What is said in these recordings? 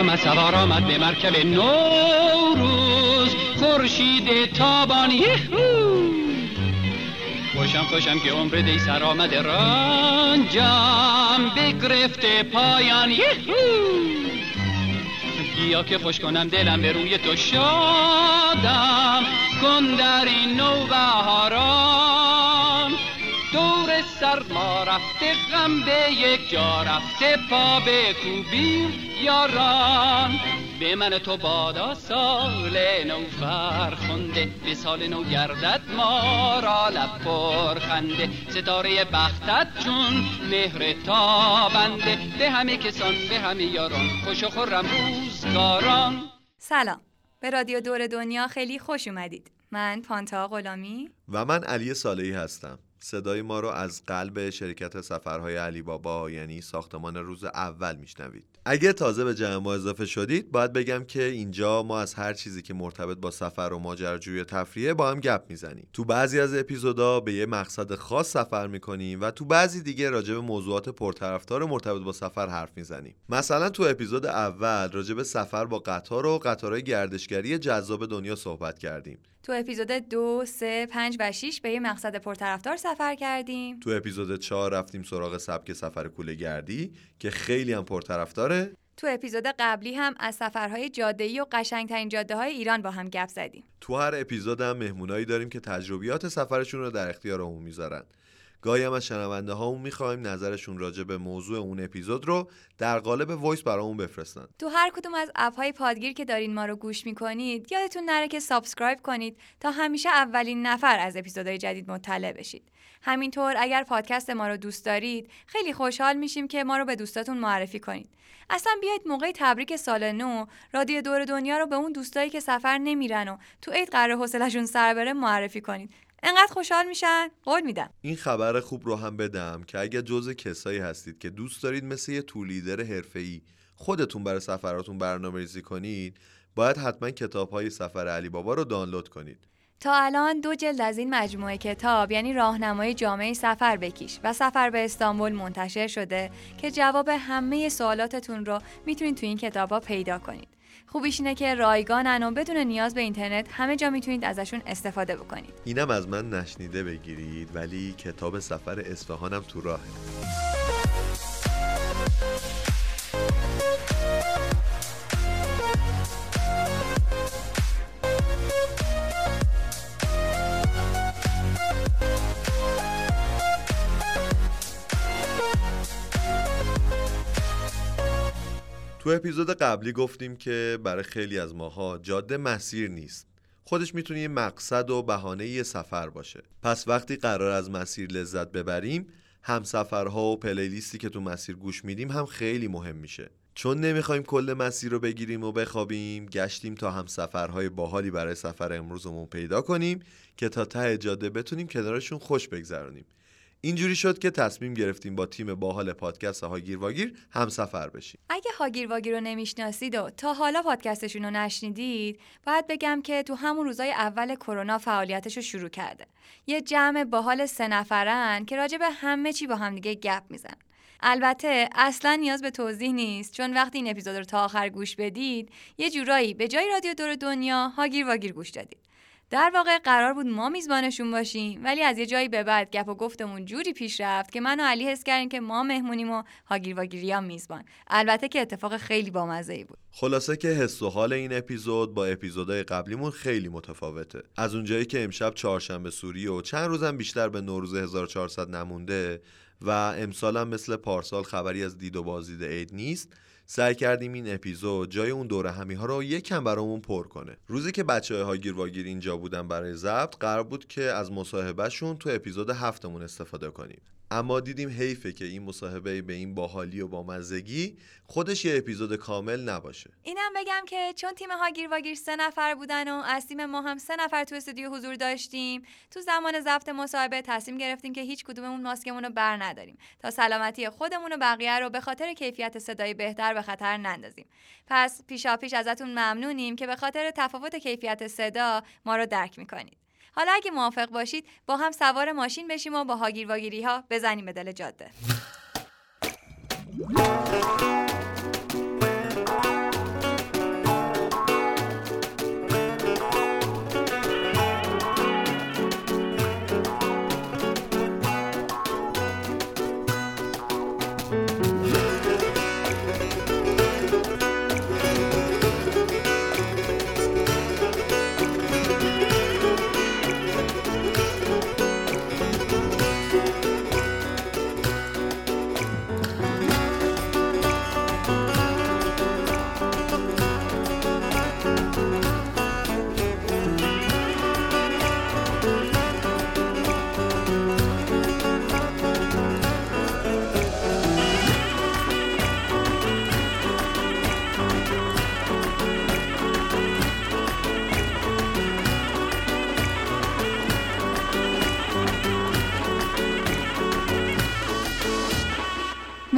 آمد سوار آمد به مرکب نوروز، خورشید تابان یهو. خوشم خوشم که عمر دی سر آمد رنجم بگرفته پایان یهو. یا که خوش کنم دلم به روی تو شادم کن در این نوبهاران. دور سرما رفته غم به یک جا رفته پا به کوبیم یاران. به من تو بادا سال نو فرخنده، به سال نو گردد ما را لب پرخنده. ستاره بختت چون مهر تابنده، به همه کسان به همه یاران خوش و خرم روزگاران. سلام، به رادیو دور دنیا خیلی خوش اومدید. من پانتا غلامی و من علی صالحی هستم. صدای ما رو از قلب شرکت سفرهای علی بابا یعنی ساختمان روز اول میشنوید. اگه تازه به جمع ما اضافه شدید، باید بگم که اینجا ما از هر چیزی که مرتبط با سفر و ماجراجویی تفریحه با هم گپ میزنیم. تو بعضی از اپیزودا به یه مقصد خاص سفر میکنیم و تو بعضی دیگه راجع به موضوعات پرطرفدار مرتبط با سفر حرف میزنیم. مثلا تو اپیزود اول راجع به سفر با قطار و قطارهای گردشگری جذاب دنیا صحبت کردیم. تو اپیزود 2، 3، 5 و 6 به یه مقصد پرطرفدار سفر کردیم. تو اپیزود 4 رفتیم سراغ سبک سفر کوله‌گردی که خیلی هم پرطرفداره. تو اپیزود قبلی هم از سفرهای جاده‌ای و قشنگترین جاده‌های ایران با هم گپ زدیم. تو هر اپیزود هم مهمونایی داریم که تجربیات سفرشون رو در اختیارمون میذارن. گاهی هم از شنونده هامون میخوایم نظرشون راجع به موضوع اون اپیزود رو در قالب وایس برامون بفرستن. تو هر کدوم از اپ‌های پادگیر که دارین ما رو گوش میکنید، یادتون نره که سابسکرایب کنید تا همیشه اولین نفر از اپیزودهای جدید مطلع بشید. همینطور اگر پادکست ما رو دوست دارید، خیلی خوشحال میشیم که ما رو به دوستاتون معرفی کنید. اصلا بیایید موقع تبریک سال نو، رادیو دور دنیا رو به اون دوستایی که سفر نمیرن و تو عید قراره حوصله‌شون سر بره معرفی کنید. انقدر خوشحال میشن، قول میدم. این خبر خوب رو هم بدم که اگه جزء کسایی هستید که دوست دارید مثل یه تولیدر حرفه‌ای خودتون برای سفراتون برنامه‌ریزی کنید، باید حتما کتاب‌های سفر علی بابا رو دانلود کنید. تا الان 2 جلد از این مجموعه کتاب یعنی راهنمای جامعه سفر بکیش و سفر به استانبول منتشر شده که جواب همه سوالاتتون رو میتونید تو این کتاب‌ها پیدا کنید. خوبیش اینه که رایگانن و بدون نیاز به اینترنت همه جا میتونید ازشون استفاده بکنید. اینم از من نشنیده بگیرید، ولی کتاب سفر اصفهانم تو راهه. تو اپیزود قبلی گفتیم که برای خیلی از ماها جاده مسیر نیست. خودش میتونه یه مقصد و بهانه یه سفر باشه. پس وقتی قرار از مسیر لذت ببریم، هم سفرها و پلیلیستی که تو مسیر گوش میدیم هم خیلی مهم میشه. چون نمیخوایم کل مسیر رو بگیریم و بخوابیم، گشتیم تا هم سفرهای باحالی برای سفر امروزمون پیدا کنیم که تا ته جاده بتونیم کنارشون خوش بگذرونیم. اینجوری شد که تصمیم گرفتیم با تیم باحال پادکست هاگیرواگیر هم سفر بشیم. اگه هاگیرواگیر رو نمیشناسید و تا حالا پادکستشون رو نشنیدید، باید بگم که تو همون روزای اول کرونا فعالیتش رو شروع کرده. یه جمع باحال 3 نفرن که راجع به همه چی با هم دیگه گپ میزنن. البته اصلا نیاز به توضیح نیست، چون وقتی این اپیزود رو تا آخر گوش بدید، یه جورایی به جای رادیو دور دنیا هاگیرواگیر گوش دادید. در واقع قرار بود ما میزبانشون باشیم، ولی از یه جایی به بعد گپ و گفتمون جوری پیش رفت که من و علی حس کردیم که ما مهمونیم و هاگیرواگیریا میزبان. البته که اتفاق خیلی بامزه‌ای بود. خلاصه که حس و حال این اپیزود با اپیزودهای قبلیمون خیلی متفاوته. از اونجایی که امشب چهارشنبه سوریه و چند روزم بیشتر به نوروز 1400 نمونده و امسالم مثل پارسال خبری از دید و بازدید عید نیست، سعی کردیم این اپیزود جای اون دوره همی‌ها رو یکم برامون پر کنه. روزی که بچه‌های هاگیرواگیر اینجا بودن برای ضبط، قرار بود که از مصاحبهشون تو اپیزود 7مون استفاده کنیم. اما دیدیم حیفه که این مصاحبه به این باحالی و بامزگی خودش یه اپیزود کامل نباشه. اینم بگم که چون تیم هاگیرواگیر 3 نفر بودن و از تیم ما هم 3 نفر تو استودیو حضور داشتیم، تو زمان ضبط مصاحبه تصمیم گرفتیم که هیچ کدوممون ماسکمون رو بر نداریم تا سلامتی خودمون و بقیه رو به خاطر کیفیت صدای بهتر به خطر نندازیم. پس پیشاپیش ازتون ممنونیم که به خاطر تفاوت کیفیت صدا ما رو درک می‌کنید. حالا اگه موافق باشید با هم سوار ماشین بشیم و با هاگیرواگیری ها بزنیم به دل جاده.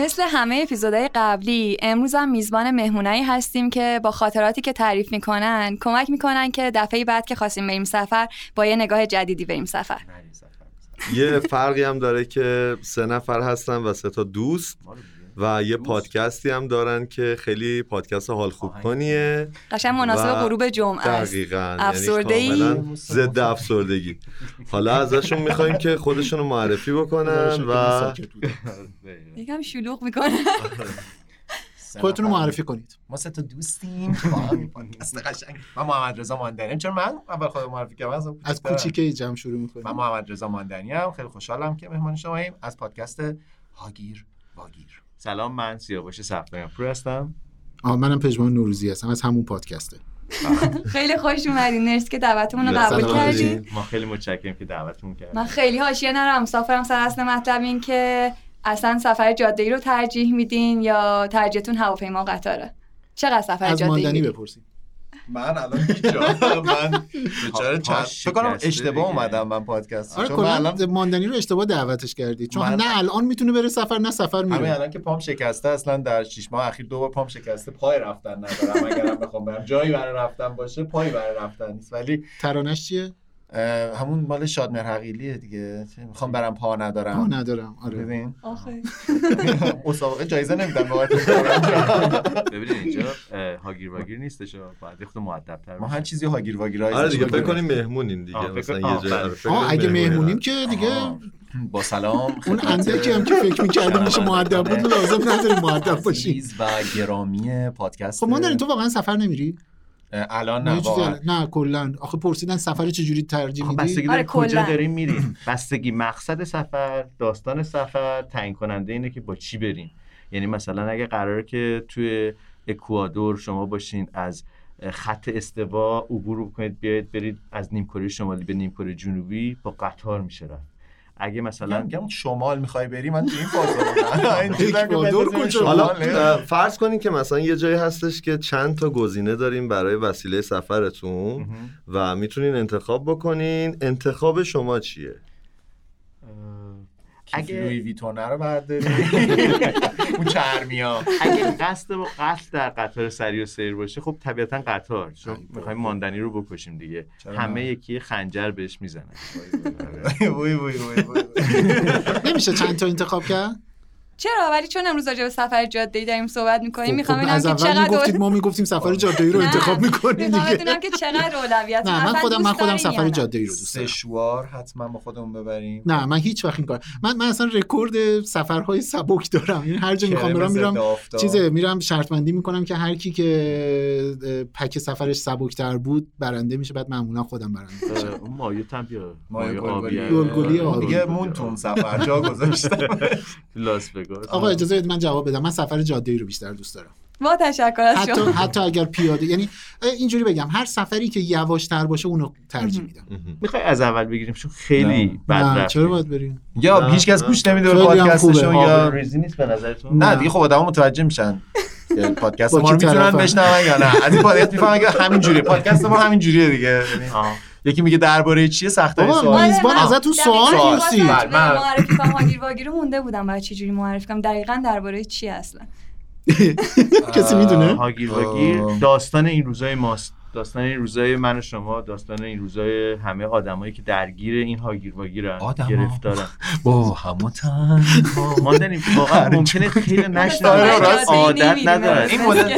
مثل همه اپیزودهای قبلی امروز هم میزبان مهمونایی هستیم که با خاطراتی که تعریف میکنن کمک میکنن که دفعه بعد که خواستیم بریم سفر با یه نگاه جدیدی بریم سفر. یه فرقی هم داره که 3 نفر هستن و 3 تا دوست و یه پادکستی هم دارن که خیلی پادکست حال خوب کنیه، قشنگ مناسب غروب جمعه است. دقیقاً افسردگی، ضد افسردگی. حالا ازشون میخوایم که خودشونو معرفی بکنن و یکم شلوغ میکنن. خودتون رو معرفی کنید. ما 3 تا دوستیم که با هم پادکست قشنگ. من محمد رضا ماندنی، چون من اول خودم معرفی کردم از کوچیکی جمع شروع میکنیم. من محمد رضا ماندنی ام، خیلی خوشحالم که مهمان شماییم از پادکست هاگیرواگیر. سلام، من سیاوش صفایی پروه هستم. منم پژمان نوروزی هستم از همون پادکسته. خیلی خوش اومدین، مرسی که دعوتمون رو قبول کردین. ما خیلی متشکریم که دعوتمون کردین. من خیلی حاشیه نرم، مسافرم سر اصل مطلب این که اصلا سفر جاده‌ای رو ترجیح میدین یا ترجیحتون هواپیما قطاره؟ چقدر سفر جاده‌ای؟ از ماندنی بپرسید. من الان بیچاره فکر کنم اشتباه اومدم من پادکست. آره، چون الان ماندنی رو اشتباه دعوتش کردی، چون نه الان میتونه بره سفر نه سفر میره. همین الان که پام شکسته، اصلا در 6 ماه اخیر 2 بار پام شکسته، پای رفتن ندارم. اگرم بخوام برم جایی برای رفتن باشه پای برای رفتن نیست. ولی ترانش چیه؟ همون مال شادمهر حقیلیه دیگه. میخوام برم پا ندارم. پا ندارم. آره ببین. آخه مسابقه جایزه نمیدن بابت. ببین اینجا هاگیرواگیر نیستش، باید یه خود مؤدب‌تر. ما هر چیزی هاگیرواگیرای. آره دیگه، فکر کنیم مهمونیم دیگه مثلا یه جا. اگه مهمونیم که دیگه با سلام. اون انده که هم که فکر می‌کردیم میشه مؤدب بود، لازم نداره مؤدب باشی. عزیز و گرامی پادکست. خب ماندنی تو واقعا سفر نمیری؟ الان نه واقعا نه کلا. آخه پرسیدن سفر چه جوری ترجیح میدی؟ آره کجا داریم میریم؟ بستگی مقصد سفر، داستان سفر تعیین کننده اینه که با چی بریم. یعنی مثلا اگه قراره که توی اکوادور شما باشین، از خط استوا عبور کنید بیاید برید از نیمکره شمالی به نیمکره جنوبی با قطار میشه رفت. اگه مثلا میگم شمال میخوای بری، من تو این فاز. حالا فرض کنین که مثلا یه جایی هستش که چند تا گزینه داریم برای وسیله سفرتون و میتونین انتخاب بکنین. انتخاب شما چیه؟ اگه لویی ویتونه رو برداری اون چرمیا، اگه قصد با قصد در قطار سری و سیر باشه، خب طبیعتا قطار، چون میخوایم ماندنی رو بکشیم دیگه. همه یکی خنجر بهش میزنن. وای وای وای، نمیشه چند تا انتخاب کرد؟ چرا؟ ولی چون امروز راجع به سفر جاده‌ای داریم صحبت می‌کنیم، می‌خوام ببینم که چقدر ما می‌گفتیم سفر جاده‌ای رو انتخاب می‌کنیم دیگه. می‌خوام ببینم که چقدر اولویت. نه من خودم سفر جاده‌ای رو دوست دارم. سشوار حتما ما خودمون ببریم. نه من هیچ وقت این کار. من اصلا رکورد سفرهای سبک دارم. یعنی هر جا می‌خوام برم میرم چیزه، میرم شرط بندی می‌کنم که هر کی که پک سفرش سبک‌تر بود برنده میشه. بعد معمولا خودم برنده میشم. اون مایه تمپیا، مایه آبیه، گلگلی دیگه مونتون سفر جا گذاشتم. لاس آقا اجازه بدید من جواب بدم. من سفر جاده‌ای رو بیشتر دوست دارم. با تشکر از شما. حتی اگر پیاده، یعنی اینجوری بگم هر سفری که یواش‌تر باشه اونو ترجیح میدم. میخوای از اول بگیریم چون خیلی بد رفت؟ چرا باید بریم؟ یا هیچکس گوش نمیده به پادکستشون یا ریزی نیست به نظرتون؟ نه دیگه، خب آدما متوجه میشن پادکست ما رو میتونن بشنون یا نه. از این پادکست میفهمن که همینجوریه پادکست ما، همینجوریه دیگه. یکی میگه درباره چیه سخت‌ترین سوال. میزبان ازتون سوال پرسید. من معرفی کنم هاگیرواگیر مونده بودم بعد چه جوری معرفی کنم دقیقاً درباره چی اصلا. کسی میدونه؟ هاگیرواگیر داستان این روزای ماست، داستان این روزای من و شما، داستان این روزای همه آدمایی که درگیر این هاگیرواگیرن، گرفتارن با همتن. ما داریم واقعا ممکنه خیلی نشنوه، عادت نداره این مدل.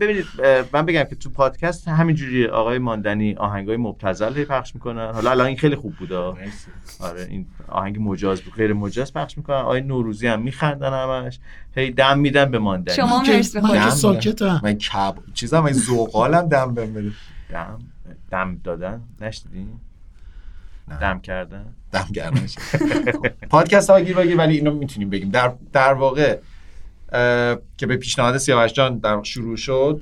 ببینید من بگم که تو پادکست همینجوری آقای ماندنی آهنگای مبتذل پخش میکنن. حالا الان این خیلی خوب بود. آره این آهنگ مجاز بود، غیر مجاز پخش میکنن. آقای نوروزی هم میخندن، همش هی دم میدن به ماندنی. شما مرس بخورید. من ساکتم. من کب چیزام، من ذوقالم دم به دم دادن نشدیم. دم کردن دم کردن. پادکست هاگیرواگیر. ولی اینو میتونیم بگیم در واقع که به پیشنهاد سیاوش جان در شروع شد،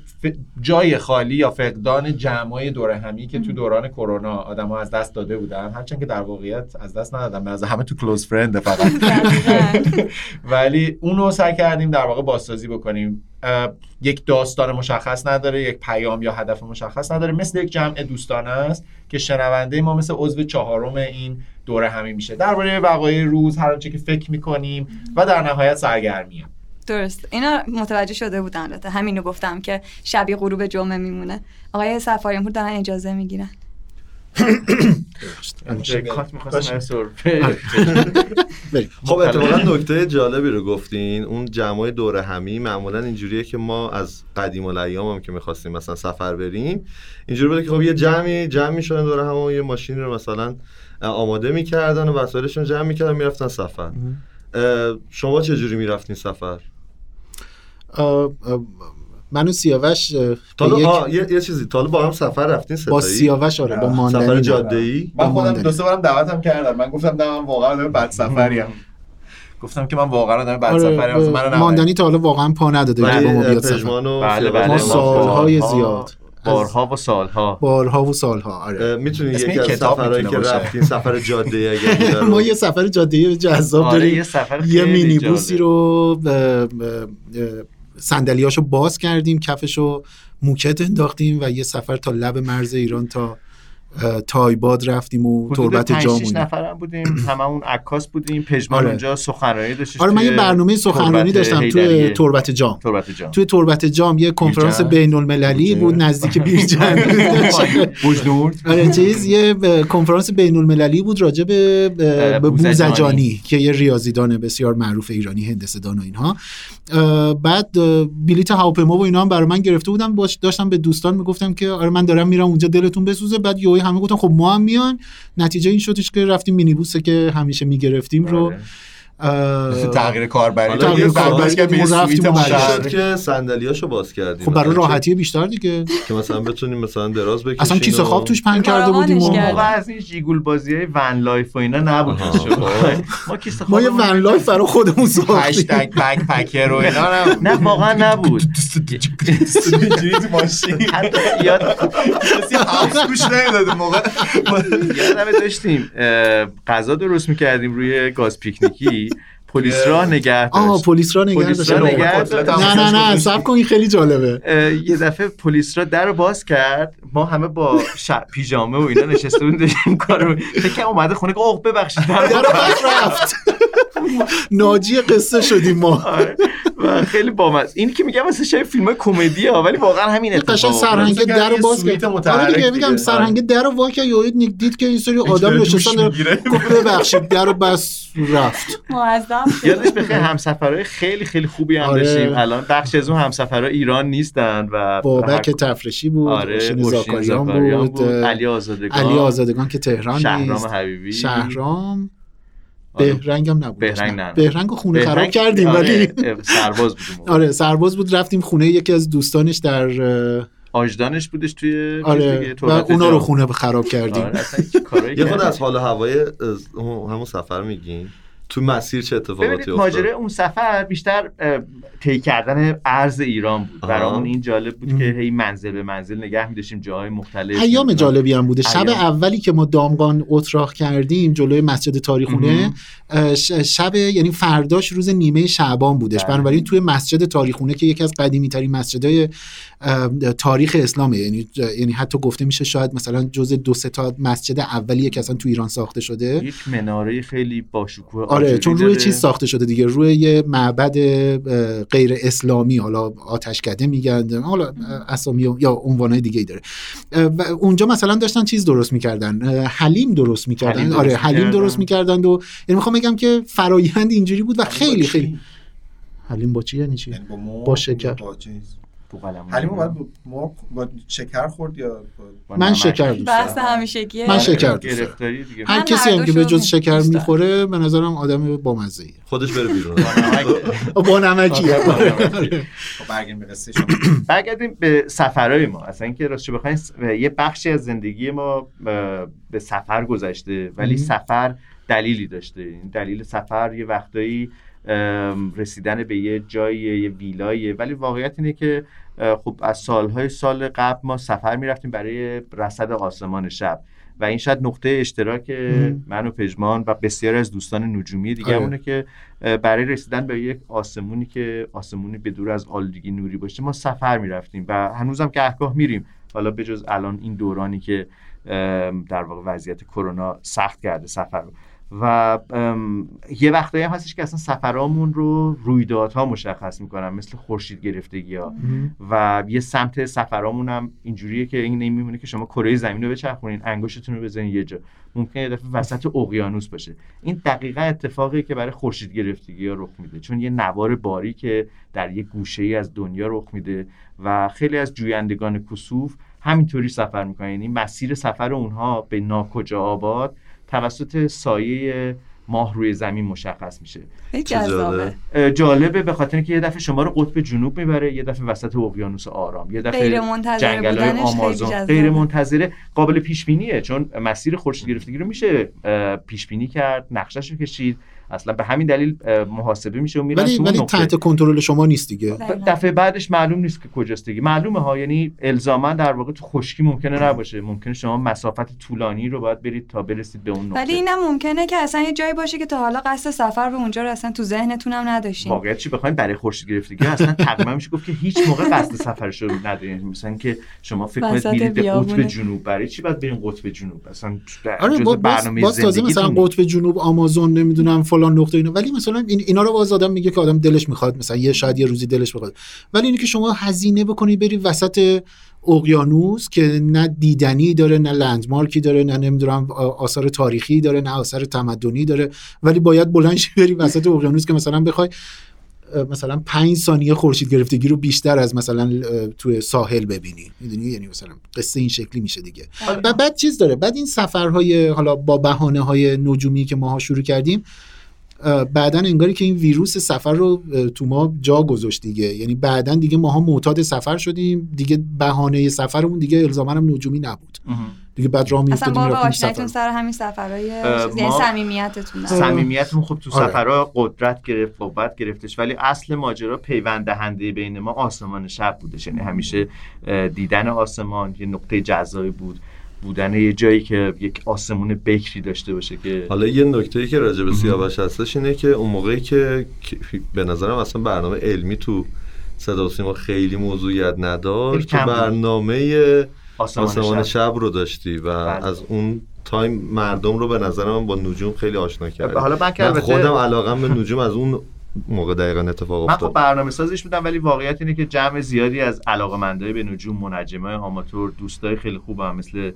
جای خالی یا فقدان جمعای دوره همی که تو دوران کرونا آدم‌ها از دست داده بودن، هرچند که در واقعیت از دست ندادن، از همه تو کلوز فرند فقط، ولی اونو سعی کردیم در واقع بازسازی بکنیم. یک داستان مشخص نداره، یک پیام یا هدف مشخص نداره، مثل یک جمع دوستانه است که شنونده ما مثل عضو 4م این دوره همی میشه. درباره وقایع روز، هر آنچه که فکر می‌کنیم و در نهایت سرگرمی. درست. اینا متوجه شده بودن، البته همینو گفتم که شبیه غروب جمعه میمونه. آقای صفاری‌پور دارن اجازه میگیرن. خب اتفاقا نکته جالبی رو گفتین. اون جمعای دوره همی معمولا اینجوریه که ما از قدیم الایام هم که می‌خواستیم مثلا سفر بریم اینجوری بوده که خب یه جمع می‌شدن دوره هم و یه ماشین رو مثلا آماده می‌کردن و وسایلشون جمع می‌کردن می‌رفتن سفر. شما چه جوری می‌رفتین سفر؟ منو سیاوش یه چیزی تا حالا با هم سفر رفتین ستایی؟ با سیاوش آره، با ماندنی سفر جاده‌ای. من خودم دو سه بارم دعوتم کردن، من گفتم نه من واقعا آدم بد سفریم، گفتم که من واقعا آدم بد سفریم. آره منو ماندنی تا حالا واقعا پا نداده بود با ما بیاد سفر. بله سال‌های زیاد، بارها و سالها. آره میتونین یک سفرایی که رفتین سفر جاده اگه ما یه سفر جاده جذاب داریم، یه مینیبوسی رو صندلیاشو باز کردیم، کفشو موکت انداختیم و یه سفر تا لب مرز ایران تا تایباد رفتیم و تربت جا موندیم. 5-6 نفرم بودیم، هممون عکاس بودیم. پژمان اونجا سخنرانی داشت. آره من یه برنامه سخنرانی داشتم توی تربت جام. توی تربت جام یه کنفرانس بین‌المللی بود نزدیک بیرجند. بوجنورد. آره چیز یه کنفرانس بین‌المللی بود راجع به بوزجانی که یه ریاضیدان بسیار معروف ایرانی، هندسه‌دان و اینها. بعد بلیت هواپیما و اینا هم برام گرفته بودم، داشتم به دوستان میگفتم که آره من دارم میرم اونجا دلتون بسوزه. بعد همه گفتن خب ما هم میان. نتیجه این شدش که رفتیم مینیبوسه که همیشه میگرفتیم رو تغییر کاربری که به سویت شد که صندلیاشو باز کردیم. خب برای راحتی بیشتر دیگه که مثلا بتونیم مثلا دراز بکشیم. اصلا کیسه خواب توش پنگ کرده بودیم. موقع از این جیگول بازیای ون لایف و اینا نبود. ما کیسه خواب ما یه ون لایف برای خودمون ساختیم. بک پکر و اینا نه واقعا نبود. جیت ماشین یاد کسی هاوس گوش نمیداد موقع. یادم داشتیم غذا درست می‌کردیم روی گاز پیکنیکی. پلیس را نگه داشت. نه صبر کن این خیلی جالبه. یه دفعه پلیس را در رو باز کرد، ما همه با پیژامه و اینا نشسته بودیم داشتیم کارو فکر اومده خونه که اوه ببخشید در رو باز رفت. ناجی قصه شدیم ما و خیلی بامزه. این که میگم مثلا شاید فیلمای کمدیه ولی واقعا همین اتفاق سرهنگ در رو باز کرد. آره دیگه میگم سرهنگ در رو واکه یوید نیک دید که این سری آدم نشستن گفت ببخشید در رو بس رفت. یادش بخیر همسفرهای خیلی خیلی خوبی هم داشتیم. الان بخش از اون همسفرها ایران نیستن و بابک تفرشی بود، نوشین زاکانیان بود، علی آزادگان که تهران نیست، شهرام حبیبی، شهرام بهرنگم نبود. بهرنگو خونه خراب کردیم ولی سرباز بود. آره سرباز بود، رفتیم خونه یکی از دوستانش در آجدانش بودش توی و اونا رو خونه خراب کردیم. یه خود از حال هوای همون سفر میگیم تو مسیر چه اتفاقاتی افتاد؟ ماجرای اون سفر بیشتر طی کردن ارز ایران بود. برامون این جالب بود که هی منزل به منزل نگه می‌داشتیم جاهای مختلف. ایام جالبی هم بوده. شب اولی که ما دامغان اتراق کردیم جلوی مسجد تاریخونه، شب یعنی فرداش روز نیمه شعبان بودش. بنابراین توی مسجد تاریخونه که یکی از قدیمی‌ترین مسجدهای تاریخ اسلامه، یعنی حتی گفته میشه شاید مثلا جزء 2-3 تا مسجد اولیه که اصلا تو ایران ساخته شده. یک مناره خیلی باشکوه. آره چون روی چیز ساخته شده دیگه، روی یه معبد غیر اسلامی، حالا آتشکده میگن، حالا اسامی یا عنوانای دیگه ای داره. اونجا مثلا داشتن چیز درست میکردن، حلیم درست میکردن و یعنی میخوام بگم که فرایند اینجوری بود و خیلی خیلی حلیم با چی یعنی چی؟ با شکر. حلیم باید مرغ با شکر خورد یا من شکر دوست دارم. بحث همیشگیه. من شکر دوست دارم. هر کسی هم که به جز شکر میخوره به نظرم آدم بامزه‌ایه. خودش بره بیرون. با نمکیه. برگردیم به قصه شما. برگردیم به سفرهای ما. اصلا اینکه راستش بخوایم یه بخشی از زندگی ما به سفر گذشته ولی سفر دلیلی داشته. این دلیل سفر یه وقتایی رسیدن به یه جایی، یه ویلایه، ولی واقعیت اینه که خب از سالهای سال قبل ما سفر میرفتیم برای رصد آسمان شب و این شاید نقطه اشتراک من و پژمان و بسیاری از دوستان نجومی دیگه همونه که برای رسیدن به یک آسمونی که آسمونی بدور از آلودگی نوری باشه ما سفر میرفتیم و هنوزم که گاهی میریم، حالا به جز الان این دورانی که در واقع وضعیت کرونا سخت کرده سفر رو. و یه وقتایی هم هستش که اصلا سفرامون رو رویدادها مشخص میکنم، مثل خورشید گرفتگی ها و یه سمت سفرامون هم اینجوریه که این نمیمونه که شما کره زمین رو بچرخونین، انگشتتون رو بزنین یه جا، ممکنه یه دفعه وسط اقیانوس باشه. این دقیقاً اتفاقی که برای خورشید گرفتگی ها رخ میده، چون یه نوار باری که در یه گوشه‌ای از دنیا رخ میده و خیلی از جویندگان کسوف همینطوری سفر میکنن، یعنی مسیر سفر اونها به ناکجا آباد توسط سایه ماه روی زمین مشخص میشه. جالبه به خاطر اینکه یه دفعه شما رو قطب جنوب میبره، یه دفعه وسط اقیانوس آرام، یه دفعه جنگل‌های آمازون. غیر منتظره، قابل پیش بینیه، چون مسیر خورشید گرفتگی رو میشه پیش بینی کرد، نقشه‌شو کشید، اصلا به همین دلیل محاسبه میشه و میرن تو نقطه. ولی تحت کنترل شما نیست دیگه. دفعه بعدش معلوم نیست که کجاست دیگه. معلومه ها، یعنی الزاما در واقع تو خشکی ممکنه نباشه، ممکنه شما مسافت طولانی رو باید برید تا برسید به اون نقطه. ولی اینم ممکنه که اصلا یه جایی باشه که تا حالا قصد سفر به اونجا رو اصلا تو ذهنتون هم نداشتین. واقعا چی بخواید برای خورشید گرفتگی اصلا تقریبا میشه گفت که هیچ موقع قصد سفرش رو ندارین. مثلا که شما فکر کنید میرید به قطب جنوب، برای چی باید برید قطب جنوب؟ اصلا جزء برنامه زندگی مثلا قطب جنوب آمازون نمیدونم نقطه اینا. ولی مثلا اینا رو باز آدم میگه که آدم دلش میخواد، مثلا یه شاید یه روزی دلش بخواد. ولی اینکه شما هزینه بکنی بری وسط اقیانوس که نه دیدنی داره، نه لندمارکی داره، نه نمیدونم آثار تاریخی داره، نه آثار تمدنی داره، ولی باید بلند شی بری وسط اقیانوس که مثلا بخوای مثلا 5 ثانیه خورشید گرفتگی رو بیشتر از مثلا توی ساحل ببینی، میدونی؟ یعنی مثلا قصه این شکلی میشه دیگه. و بعد چیز داره، بعد این سفرهای حالا با بهانه‌های نجومی که ماها شروع کردیم بعدن انگاری که این ویروس سفر رو تو ما جا گذاشت دیگه، یعنی بعدن دیگه ماها معتاد سفر شدیم دیگه، بهانه سفرمون دیگه الزاماً هم نجومی نبود دیگه. بعد راه میافتیم رفتیم سفر. اصلا با سر همین سفرای یعنی صمیمیتتون صمیمیتمون خب تو سفرها قدرت گرفت، قوت گرفتش، ولی اصل ماجرا پیوند دهنده بین ما آسمان شب بودش، یعنی همیشه دیدن آسمان یه نقطه جذابی بود، بودن یه جایی که یک آسمون بکری داشته باشه. که حالا یه نکته‌ای که راجع به سیاوش هستش اینه که اون موقعی که به نظرم اصلا برنامه علمی تو صدا و سیما خیلی موضوعیت نداشت، تو برنامه آسمان شب رو داشتی و از اون تایم مردم رو به نظرم با نجوم خیلی آشنا کردی. حالا من خودم علاقم به نجوم از اون موقع دقیقاً اتفاق افتاد. من خب برنامه‌سازیش بودم، ولی واقعیت اینه که جمع زیادی از علاقه‌مندای به نجوم، منجمای آماتور، دوستای خیلی خوبم مثل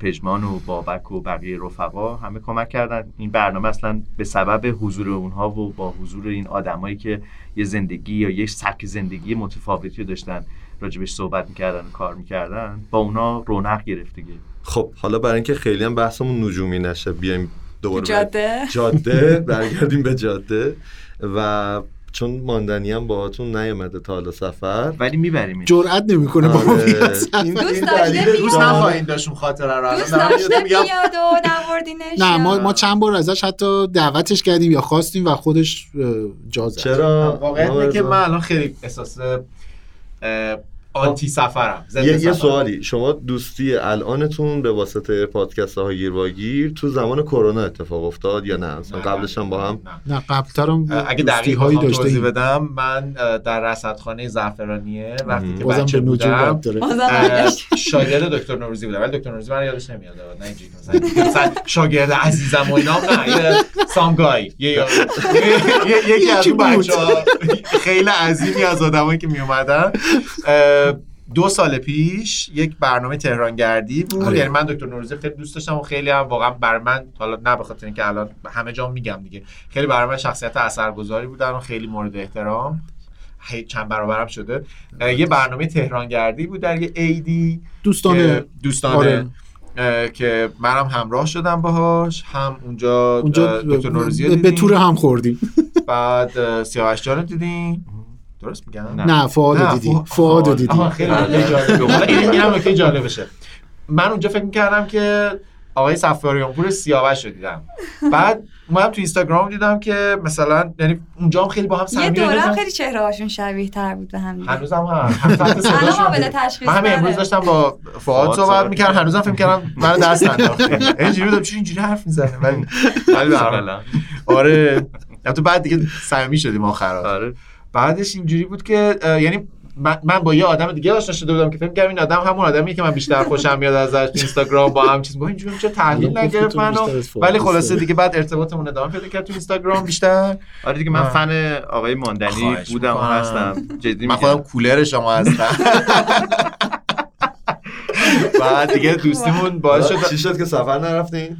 پژمان و بابک و بقیه رفقا همه کمک کردن. این برنامه اصلا به سبب حضور اونها و با حضور این آدمایی که یه زندگی یا یه سبک زندگی متفاوتی داشتن، راجبش صحبت می‌کردن و کار می‌کردن، با اونها رونق گرفت دیگه. خب حالا برای اینکه خیلی هم بحثمون نجومی نشه، بیایم دوباره جاده برگردیم به جاده. و چون ماندنی هم باهاتون نیامده تا حالا سفر، ولی میبریمش، جرئت نمیکنه با ما بیاد سفر. دوست نخواهید داشون خاطره رو الان دارم میگم نه، ما چند بار ازش حتی دعوتش کردیم یا خواستیم و خودش جا زد. چرا؟ واقعیت اینه که من الان خیلی احساس آنتی سفرم. یه سوالی، شما دوستی الانتون به واسطه پادکست هاگیرواگیر تو زمان کرونا اتفاق افتاد یا نه؟ مثلا قبلش هم با هم؟ نه، قبلترم. اگه دقیقاً توضیح بدم، من در رصدخانه زعفرانیه وقتی که بچه بودم شاگرد دکتر نوروزی بودم، ولی دکتر نوروزی من یادش نمیاد، نه اینجوری مثلا شاگرد عزیزم و اینا، نه سامگای یکی از بچه‌ها خیلی عظیمی از آدمایی که می اومدن. 2 سال پیش یک برنامه تهرانگردی بود. یعنی من دکتر نوروزی خیلی دوست داشتم و خیلی هم واقعا بر من، حالا نه به خاطر اینکه الان همه جا میگم دیگه، خیلی برای من شخصیت اثرگذاری بودن و خیلی مورد احترام، چند برابرم شده. یه برنامه تهرانگردی بود در یه عیدی دوستانه که منم همراه شدم باهاش، هم اونجا دکتر نوروزی دیدیم، به تور هم خوردیم، بعد سیاوش جان دیدیم، درست میگم؟ نه، فؤاد دیدی. خیلی جالبه. اینم خیلی جالب بشه. من اونجا فکر می‌کردم که آقای صفاریانپور سیاوش رو دیدم. بعد اومدم تو اینستاگرام دیدم که مثلا، یعنی اونجا هم خیلی با هم سمیمیت داشتن. یه دوران خیلی چهره هاشون شبیه تر بود به هم دیگه. هنوزم هم صداشون قابل تشخیص. من امروز داشتم با فؤاد صحبت می‌کردم، هنوزم فکر می‌کردم منو دست انداخته. اینجوری بودم چون اینجوری حرف می‌زنه. ولی برحال آره. البته بعد دیگه صمیمی شدیم آخر. بعدش اینجوری بود که یعنی من با یه آدم دیگه آشنا شده بودم که فکر کردم این آدم همون آدمیه که من بیشتر خوشم میاد ازش تو اینستاگرام با هم چیز با اینجوری چه تحلیل نگرفت منو، ولی خلاصه دیگه بعد ارتباطمون ادامه پیدا کرد تو اینستاگرام بیشتر. آره دیگه من فن آقای ماندنی بودم هستم، جدی من خودم کولر شما هستم. بعد دیگه دوستیمون باعث شد چی شد که سفر نرفتین؟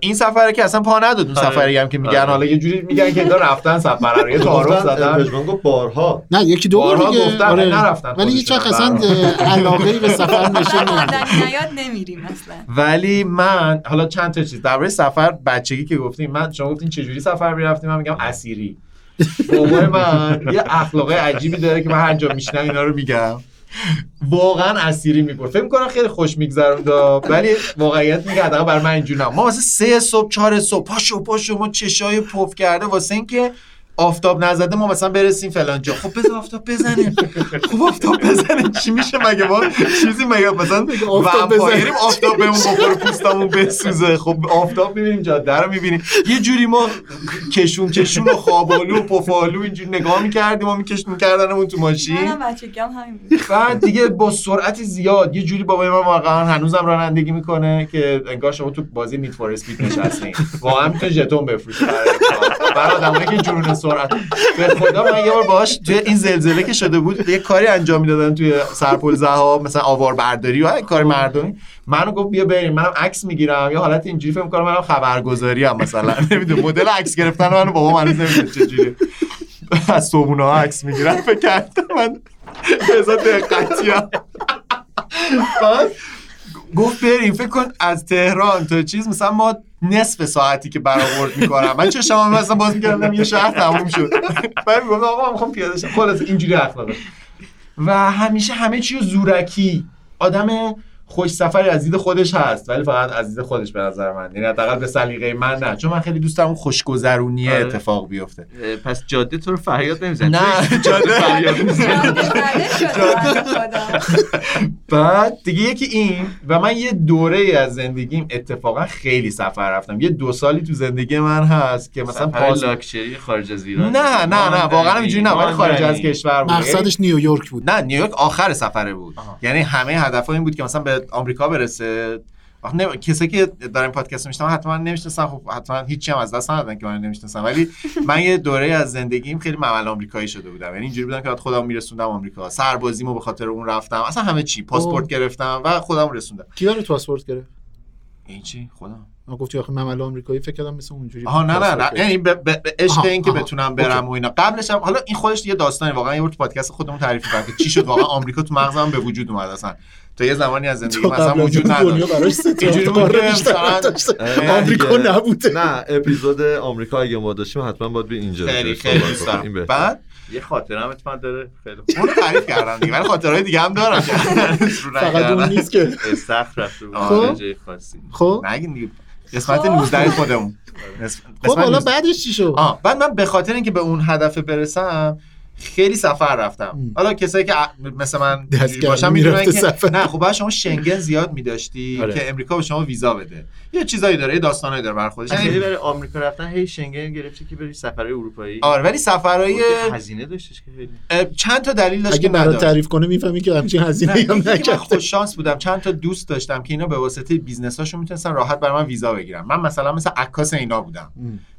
این سفره که اصلا پا نداد. اون سفری هم که میگن حالا یه جوری میگن که اینا رفتن سفر رو، یه تعارف زدن، پژمان گفت بارها نه یکی دو بار دیگه گفتن نرفتن، ولی هیچ وقت اصلا علاقه‌ای به سفر نشه نیاد نمیریم اصلا. ولی من حالا چند تا چیز درباره سفر بچگی که گفتیم، من شما گفتین چه جوری سفر میرفتیم، من میگم اسیری. بابای من یه اخلاق عجیبی داره که من هر جا میشینم اینا رو میگم، واقعا اسیری میگفت. فکر می‌کنم خیلی خوش می‌گذروند، ولی واقعیت میگه حداقل برای من اینجوری نبود. ما واسه 3 صبح 4 صبح پاشو ما چشای پف کرده واسه اینکه آفتاب نزده ما مثلا برسیم فلان جا. خب بذار آفتاب بزنه، چی میشه مگه؟ ما چیزی مگه مثلا آفتاب بزنیم آفتاب بهمون بخوره پوستمون بسوزه؟ خب آفتاب می‌بینیم، جاده رو می‌بینیم، یه جوری ما کشون و خوابالو و پفالو اینجوری نگاه می‌کردیم، ما می‌کشیدنمون تو ماشین. منم بچگیام همین بود. بعد دیگه با سرعت زیاد یه جوری بابای من واقعا هنوزم رانندگی میکنه که انگار شما تو بازی نیت فور اسپید نشستین، واقعا میتونه ژتون بفروشه برای آدمایی که جنون سرعت. به خدا من یه بار باهاش توی این زلزله که شده بود یه کاری انجام میدادن توی سرپل ذهاب، مثلا آوار برداری و کار مردمی، منو گفت بیا بریم، منم عکس میگیرم یا حالت اینجوری فکر می‌کنم منم خبرگزاری ام مثلا، نمیدونم مدل عکس گرفتن منو بابام هنوز نمیدونه چجوری از صبحونه‌ها عکس میگیرن. فکر کردم من بذار دقیقاً باز گفت بریم، فکر کن از تهران تا چیز مثلا ما نصف ساعتی که برآورد می‌کنم، من چه شما مثلا باز می‌کردم یه شهر تموم شد، بعد میگم آقا می‌خوام پیاده شم. خلاص اینجوری اخلاقه و همیشه همه چی رو زورکی. آدم خوش سفری از دید خودش هست، ولی فقط از دید خودش به نظر من، یعنی حداقل به سلیقه من نه، چون من خیلی دوست دارم خوشگذرونی اتفاق بیفته. پس جاده تو رو فریاد نمی‌زنه؟ نه جاده فریاد نمی‌زنه. بعد دیگه یکی این، و من یه دوره‌ای از زندگیم اتفاقا خیلی سفر رفتم، یه 2 سالی تو زندگی من هست که مثلا پاس لاکچری خارج از ایران. نه واقعا اینجوری نه، ولی خارج از کشور بود، مقصدش نیویورک بود. نه نیویورک آخر سفره بود، یعنی همه هدفم این بود که مثلا آمریکا برسه. آخه کسی که در این پادکست میشنم حتما نمیشناسن، خب حتما هیچی هم از دست ندادن که من نمیشناسم، ولی من یه دوره از زندگیم خیلی معمل آمریکایی شده بودم، یعنی اینجوری بودم که خودم میرسوندم آمریکا، سربازیمو به خاطر اون رفتم، اصلا همه چی پاسپورت گرفتم و خودم رسوندم. کی برای پاسپورت گرفت؟ این چی خودم. من گفتم آخه معمل آمریکایی فکر کردم مثل اونجوری. آها نه یعنی به عشق این که بتونم برم و اینا. قبلش هم حالا این خودش یه داستانی، واقعا یه بار تو پادکست خودمون تعریف کردم که چی شد واقعا آمریکا تو مغزم به وجود اومد، اصلا تا یه زمانی از زندگی مثلا وجود نداشت، اینجوری بود که آمریکا نبوده. نه اپیزود آمریکا اگه ما داشتیم حتما باید به اینجا برسیم. بعد یه خاطره هم اتفاق داره خیلی خوب، اون تعریف کردم دیگه، ولی خاطرهای دیگه هم دارم فقط اون نیست که استخر رفته بود جای خاصی. خب نگین دیگه، قسمت 19 خودمون. خب حالا بعدش چی شد؟ بعد من به خاطر اینکه به اون هدف برسم خیلی سفر رفتم. حالا کسایی که مثل من باشم میدونن که سفر. نه خب شما شنگن زیاد می‌داشتی که امریکا به شما ویزا بده. یه چیزایی داره، یه داستانی داره برای خودش. یعنی برای آمریکا رفتن هی شنگن گرفتی که بری سفرهای اروپایی. آره ولی سفرهای هزینه داشتش که خیلی. چند تا دلیل داشت که منو تعریف کنه میفهمی که همچین هزینه‌ای هم نکرد. من خوش شانس بودم، چند تا دوست داشتم که اینا به واسطه بیزنس‌هاشون میتونستن راحت برام ویزا بگیرن. من مثلا مثل عکاس اینا بودم.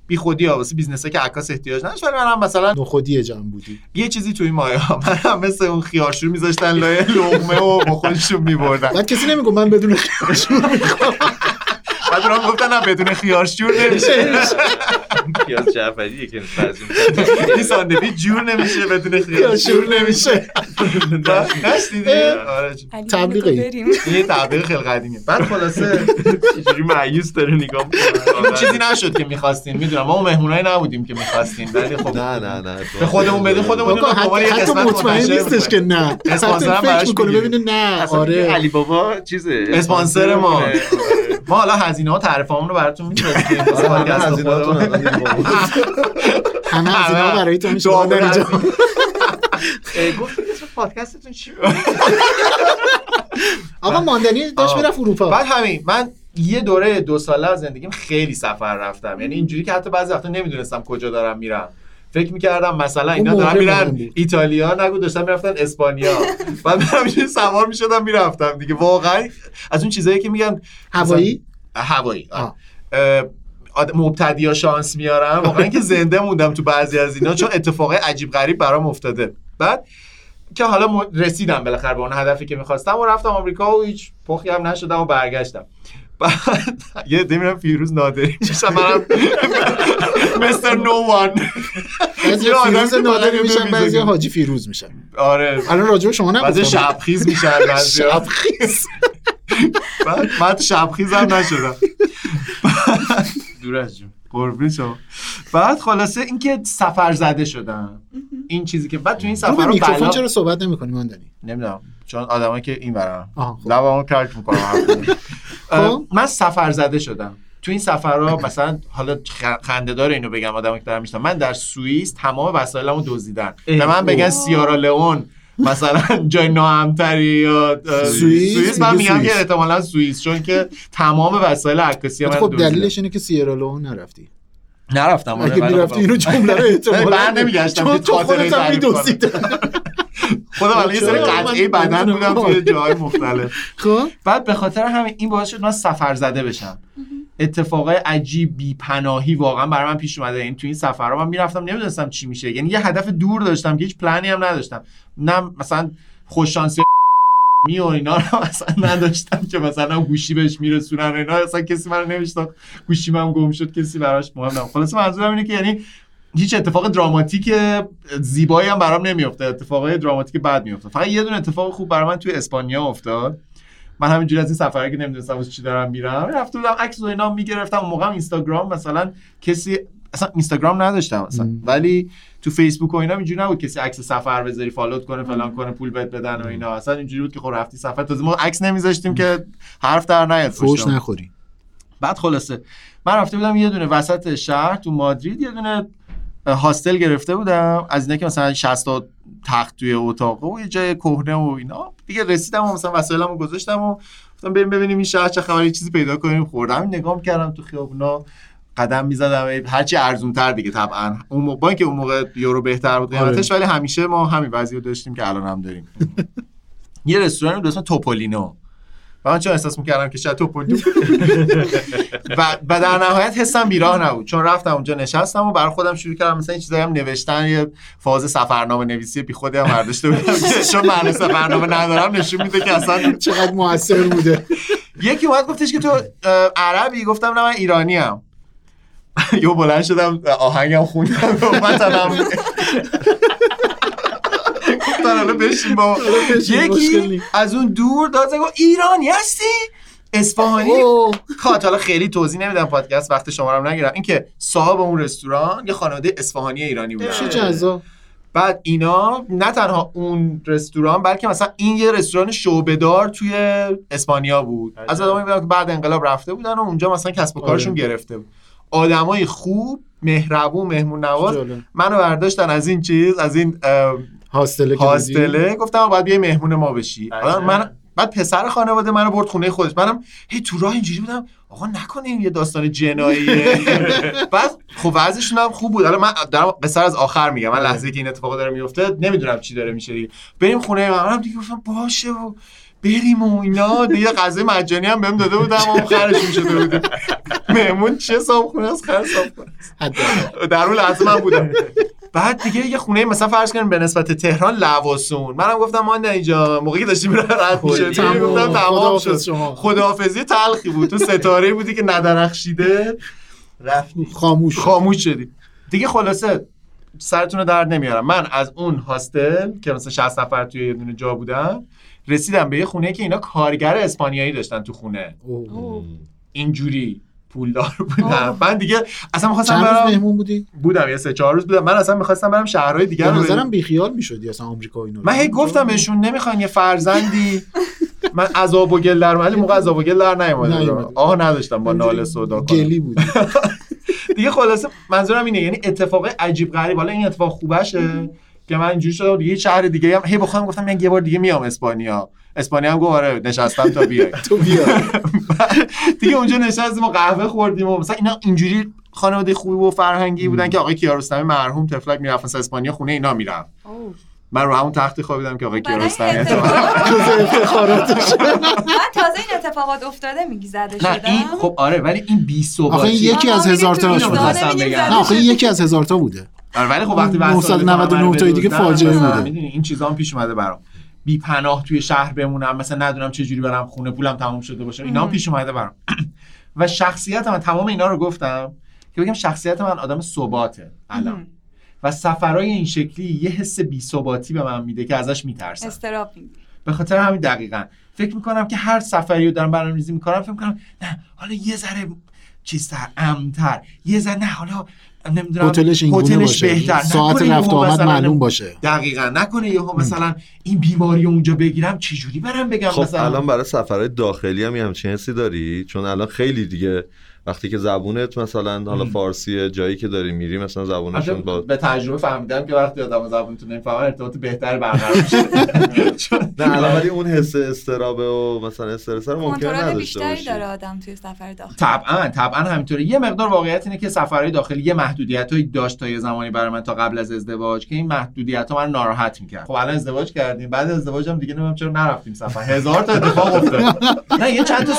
بی خودی واسه بیزنسا که عکاس احتیاج نداشت، ولی منم مثلا نخودی جمع بودی یه چیزی توی مایا، منم مثل اون خیارشور میذاشتن لای لقمه و با خودشون میبردن. بعد کسی نمیگفت من بدون خیارشور میخوام، بعد اونم گفتن نه بدون خیارشور نمیشه، پیاز جعفریه که فرض میکنه این ساندویچ جور نمیشه، بدون خیارشور نمیشه. راست دیدی؟ آره تبلیغی، یه تبلیغ خیلی قدیمی. بعد خلاصه چجوری مایوس داره نگاه میکنه، چیزی نشد که می‌خواستین، میدونم ما مهمونای نبودیم که می‌خواستین، ولی خب نه به خودمون بدیم، خودمون دوباره یه قسمت مطمئن نیستش که نه اسپانسر براش می‌کنه، ببینید نه آره علی بابا چیزه اسپانسر ما حالا هزینه ها تعرفه‌مون رو براتون می‌فرستیم، همه هزینه ها برای تو میشه. گفتم اسم پادکستتون چی بود؟ آقا ماندنی داشت میرفت اروپا. بعد همین من یه دوره 2 ساله از زندگیم خیلی سفر رفتم، یعنی اینجوری که حتی بعضی وقتا نمیدونستم کجا دارم میرم. فکر می‌کردم مثلا اینا دارن میرن ایتالیا، نگو داشتن میرفتن اسپانیا. بعد همیشه سوار می‌شدم میرفتم دیگه. واقعا از اون چیزایی که میگن هوایی مبتدیا شانس میارم، واقعا که زنده موندم تو بعضی از اینا، چون اتفاقای عجیب غریب برام افتاده. بعد که حالا رسیدم بالاخره به اون هدفی که می‌خواستم و رفتم آمریکا و هیچ پخی هم نشدم و برگشتم. بعد یه دیمیرم فیروز نادری میشم، منم مستر نو وان، بعضی فیروز نادری میشم، بعضی حاجی فیروز میشم. آره الان راجع شما نمیگم، بعضی شبخیز میشم، بعضی شبخیز. بعد من تو شبخیز هم نشدم، دور از جون قربون شما. بعد خلاصه اینکه سفر زده شدم، این چیزی که بعد تو این سفر رو میکروفون چرا صحبت نمی‌کنی ماندنی؟ نمیدونم، چون آدمایی که این برام لبامو کارت می‌کنم. من سفر زده شدم تو این سفرها. مثلا حالا خنده‌دار اینو بگم، آدمایی که دارم میشنم، من در سوئیس تمام وسایلمو دزدیدن. به من بگن سیارالئون مثلا جای ناامن‌تری یا سوئیس، من میگم که احتمالاً سوئیس، چون که تمام وسایل عکاسی من دزدیدن. خب دلیلش اینه که سیارالئون نرفتی. نرفتم. اگه میرفتی اینو جمله رو احتمالاً بعد نمیگشتم که خاطره تعریف کنم. خدا ولی یه سری قطعه بدن بودم توی جاهای مختلف. خب بعد به خاطر همین این باعث شد من سفر زده بشم. اتفاقای عجیب بی پناهی واقعا برام پیش اومده. این تو این سفرها من میرفتم نمیدونستم چی میشه، یعنی یه هدف دور داشتم که هیچ پلانی هم نداشتم، نه مثلا خوش شانسی می و اینا رو مثلا نداشتم که مثلا گوشی بهش میرسونن اینا، اصلا کسی منو نمیشناخت، گوشی منم گم شد، کسی براش مهم نبود. خلاص منظورم اینه که یعنی هیچ اتفاق دراماتیک زیبایی هم برام نمیفته، اتفاقای دراماتیک بد میفته. فقط یه دونه اتفاق خوب برام توی اسپانیا افتاد. من همینجوری از این سفره که نمیدونستم واسه چی دارم میرم، رفته بودم عکس و اینا میگرفتم. اون موقع اینستاگرام مثلا کسی اصلا اینستاگرام نداشتم اصلا، ولی تو فیسبوک و اینا اینجوری نبود کسی عکس سفر بذاری فالوت کنه فلان کنه پول بهت بدن و اینا. اصلا اینجوری بود که خب رفتی سفر، تازه ما عکس نمیذاشتیم که حرف در نیاد، فوش نخوری. بعد خلاصه من رفته بودم یه دونه وسط شهر تو مادرید یه دونه هاستل گرفته بودم، از اینا که مثلا 60 تا تخت توی اتاق و یه جای کهنه و اینا دیگه. رسیدم و مثلا وسایلمو گذاشتم و گفتم بریم ببینیم این شهر چه خبره، چیزی پیدا کنیم. خوردم نگام کردم تو خیابونا قدم می‌زدم، هرچی ارزون‌تر دیگه طبعا. اون موقع که اون موقع یورو بهتر بود قیمتش، ولی همیشه ما همین وضعی رو داشتیم که الان هم داریم. یه رستورانی بود اسمش توپولینو، من چون احساس می‌کردم که شاید توپولینو و در نهایت حسم بیراه نبود، چون رفتم اونجا نشستم و برای خودم شروع کردم مثلا این چیزایی هم نوشتن، یه فاز سفرنامه نویسی بی خودی هم برداشته بودم چون معنی سفرنامه ندارم نشون میده که اصلا چقدر موثر بوده. یکی اومد گفتش که تو عربی؟ گفتم نه من ایرانی‌ام. یو بلند شدم آهنگم خوندم و مثلا گفتن بشین با یکی از اون دور داد زنگ ایرانی هستی؟ اصفهانی؟ خاطر حالا خیلی توضیح نمیدم پادکست، وقت شما رو نگیرم. اینکه صاحب اون رستوران یه خانواده اصفهانی ایرانی بودن. چه جذاب. بعد اینا نه تنها اون رستوران، بلکه مثلا این یه رستوران شعبه‌دار توی اسپانیا بود. از آدمایی بودن که بعد انقلاب رفته بودن و اونجا مثلا کسب و کارشون گرفته بود. آدمای خوب، مهربون، مهمون نواز. منو برداشتن از این چیز، از این هاستله، گفتم باید بیای مهمون ما بشی. من بعد پسر خانواده منو برد خونه خودش. منم هی تو راه اینجوری بودم آقا نکنین یه داستان جناییه. بعد خب وضعشون هم خوب بود. الان من دارم قصه از آخر میگم، من لحظه‌ای که این اتفاق داره میفته نمیدونم چی داره میشه دیگه. بریم خونه منم دیگه، گفتم باشه و بریم و اینا. دیگه غذای مجانی هم بهم داده بودم و خرجشون شده بودم. مهمون چه صاحبخونه است، خرج صاحبخونه است، در اون لحظه من بودم. بعد دیگه یه خونه مثلا فرض کنیم به نسبت تهران لواسون، منم گفتم من اینجا موقعی داشتیم رد می‌شد گفتم تمام شد. خداحافظی تلخی بود، تو ستاره بودی که ندرخشیده رفتی، خاموش شدی دیگه. خلاصه سرتون رو درد نمیارم. من از اون هاستل که مثلا 60 نفر توی یه دونه جا بودن رسیدم به یه خونه که اینا کارگر اسپانیایی داشتن تو خونه. اینجوری پولدار بودم. من دیگه اصلا می‌خواستم برم. چند روز مهمون بودی؟ بودم یه 3-4 روز بودم. من اصلا می‌خواستم برم شهرهای دیگر رو. نظرم بیخیال می‌شدی اصلا آمریکا اینا. من هی گفتم بهشون نمی‌خوام یه فرزندی. من عذاب و گل در ولی موقع عذاب و گل در نیومد. آه نداشتم با ناله سودا کنم. گلی بود. دیگه خلاصه منظورم اینه، یعنی اتفاق عجیب غریب. حالا این اتفاق خوبشه که من اینجوری شدم دیگه شهر دیگه هم هی بخوام گفتم من یه بار دیگه میام اسپانیا. اسپانیا هم گفت آره نشستم تا بیای تو بیا. دیگه اونجا نشستیم و قهوه خوردیم و مثلا اینا اینجوری خانواده خوبی و فرهنگی بودن که آقای کیارستمی مرحوم تفلک میرفت اسپانیا خونه اینا میرم. من رو همون تخت خوابیدم که آقای کیارستمی افتخاراتش. من تازه این اتفاقات افتاده میگی زده شده. خب آره ولی این 20 آخه یکی از هزار تاش بود. آخه یکی از هزار تا بوده. آره ولی خب وقتی 999 تا دیگه فاجعه بوده. میدونی این چیزام پیش اومده برام. بی پناه توی شهر بمونم مثلا ندونم چه جوری برم خونه پولم تموم شده باشه اینا هم پیش اومده برام. و شخصیت من تمام اینا رو گفتم که بگم شخصیت من آدم ثباته الان و سفرهای این شکلی یه حس بی‌ثباتی به من میده که ازش میترسم. استراپ میگیرم. به خاطر همین دقیقاً فکر میکنم که هر سفری رو دارم برنامه‌ریزی میکنم فکر میکنم نه حالا یه ذره چیزتر امن‌تر یه ذره نه حالا نمیدونم هتلش بهتر ساعت رفت آمد معلوم باشه دقیقاً نکنه یهو مثلا این بیماری اونجا بگیرم چه جوری برم بگم. خب مثلا الان برای سفرهای داخلی هم همچین حسی داری چون الان خیلی دیگه وقتی که زبونت مثلا حالا فارسیه جایی که داری میری مثلا زبونشون با به تجربه فهمیدم که وقتی آدم زبونتون نمیفهمه ارتباط بهتر برقرار میشه. نه الان ولی اون حس استرابه و مثلا استرس رو ممکن نداشته باشه. بیشتری داره آدم توی سفر داخلی. طبعا همینطوره. یه مقدار واقعیت اینه که سفرهای داخلی یه محدودیتایی داشت تا یه زمانی برای من تا قبل از ازدواج که این محدودیت‌ها من ناراحت می‌کرد. خب الان ازدواج کردیم بعد از ازدواجم دیگه نمی‌دونم چرا نرفتیم سفر. هزار تا اتفاق افتاد. نه یه چند تا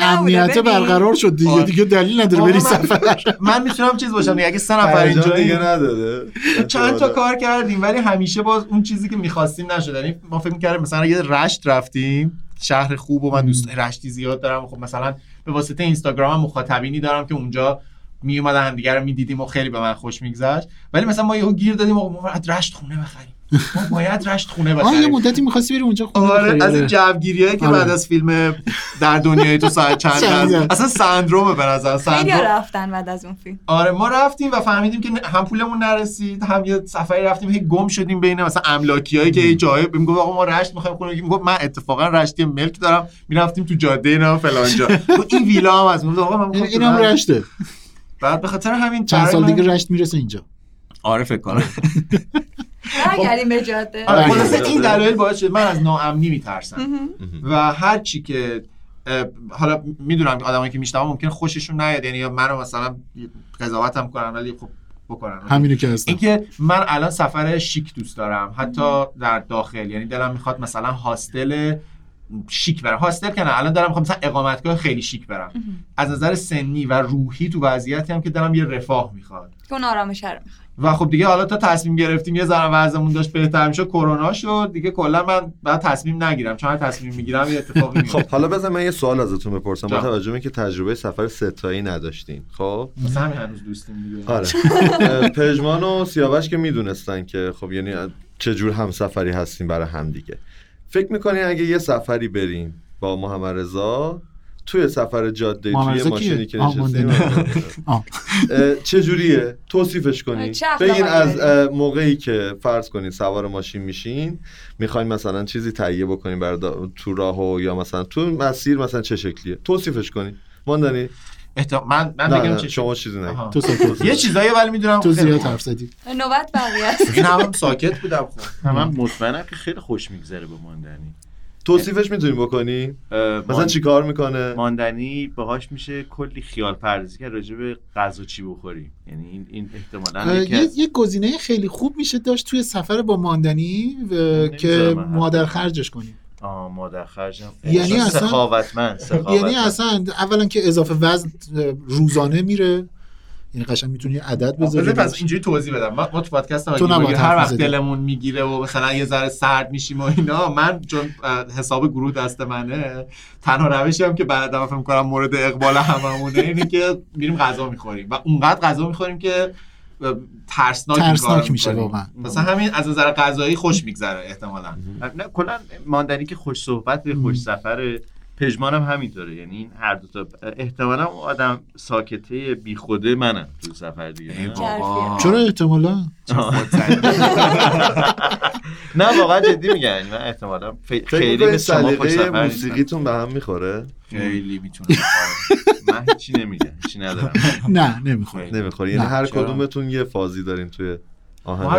امنیت برقرار شد دیگه دلیل نداره بری سفر. من میتونم چیز باشم اگه سه نفر اینجا دیگه نداره چند تا کار کردیم ولی همیشه باز اون چیزی که می‌خواستیم نشد. یعنی ما فکر می‌کردیم مثلا یه رشت رفتیم شهر خوب و من دوست رشتی زیاد دارم. خب مثلا به واسطه اینستاگرام مخاطبینی دارم که اونجا میومدن همدیگه رو می‌دیدیم و خیلی به من خوش می‌گذشت. ولی مثلا ما یهو گیر دادیم و باید رشت خونه بخریم. ما باید رشت خونه بخریم. آره یه مدتی می‌خواستی بری اونجا خونه بخری. از این جوگیریایی که بعد از فیلم در دنیای تو ساعت چند اصلا سندرومه به نظر سندروم رفتن بعد از اون فیلم. آره ما رفتیم و فهمیدیم که هم پولمون نرسید هم یه سفری رفتیم هی گم شدیم بین مثلا املاکیایی که جای میگفت آقا ما رشت می‌خوایم خونه بگیم میگفت من اتفاقا رشتی ملک دارم می‌رفتیم تو جاده اینا فلان جا. این ویلا هم از اون آقا من اینم رشته. بعد به خاطر همین چند سال دیگه رشت میرسه اینجا. آره فکر کنم. برگردیم به جاده. خلاصه این دلایل باعث شد من از ناامنی میترسم و هر چی که حالا میدونم آدمایی که میشنوام ممکنه خوششون نیاد یعنی یا منو مثلا قضاوتم کنن ولی خب بکنن همینو که هستم. اینکه من الان سفر شیک دوست دارم حتی در داخل یعنی دلم میخواد مثلا هاستل شیک برم هاستل که نه الان دارم میخوام مثلا اقامتگاه خیلی شیک برم. از نظر سنی و روحی تو وضعیتی هم که دلم یه رفاه میخواد که اون آرامش رو میخواد و خب دیگه حالا تا تصمیم گرفتیم یه ذره وضعمون داشت بهتر میشه کرونا شد دیگه کلا من بعد تصمیم نگیرم چون تصمیم میگیرم یه اتفاقی میفته. خب حالا بذار من یه سوال ازتون بپرسم با توجه به اینکه تجربه سفر ستایی نداشتین خب مثلا هنوز دوستیم دیگه. آره پژمان و سیاوش که میدونستان که خب یعنی چه جور همسفری هستیم برای هم دیگه فکر میکنین اگه یه سفری بریم با محمد رضا توی سفر جاده توی ماشینی که نشستیم چه جوریه توصیفش کنین بگین از موقعی که فرض کنین سوار ماشین میشین میخواین مثلا چیزی تهیه بکنین برای تو راهو یا مثلا تو مسیر مثلا چه شکلیه توصیفش کنین ماندنی. من بگم چه شما چیزی نگید تو یه چیزایی ولی میدونم تو زیاد حرف زدی نوبت بقیه است. منم ساکت بودم خب منم مطمئنم که خیلی خوش میگذره به ماندنی. توصیفش میتونیم بکنی؟ مثلا چی کار میکنه؟ ماندنی باهاش میشه کلی خیال پردازی که راجع به غذا چی بخوریم. یعنی این احتمالاً یه گزینه خیلی خوب میشه داشت توی سفر با ماندنی که مادر خرجش کنی. مادر خرجم یعنی اصلا سخاوتمند یعنی اصلا اولا که اضافه وزن روزانه میره یعنی قشنگ میتونی عدد بذاری. پس اینجوری توضیح بدم ما تو پادکست هر وقت دلمون میگیره و مثلا یه ذره سرد میشیم و اینا من چون حساب گروه دست منه تنها روشی هم که بعدا فهم کنم مورد اقبال هممونه اینه که میریم غذا میخوریم و اونقدر غذا میخوریم که ترسناک میشه واقعا. مثلا همین از نظر غذایی خوش میگذره احتمالاً. نه کلا ماندنی که خوش صحبت و خوش سفر پژمانم همینطوره یعنی این هر دو تا احتمالاً آدم ساکته بیخوده منم تو سفر دیگه. چرا احتمالاً؟ نه واقعا جدی میگن من احتمالاً خیلی به شما خوش سفر موسیقیتون به هم میخوره. خیلی میتونه من هیچی نمیگم هیچی ندارم. نه نمیخوره یعنی هر کدومتون یه فازی دارین توی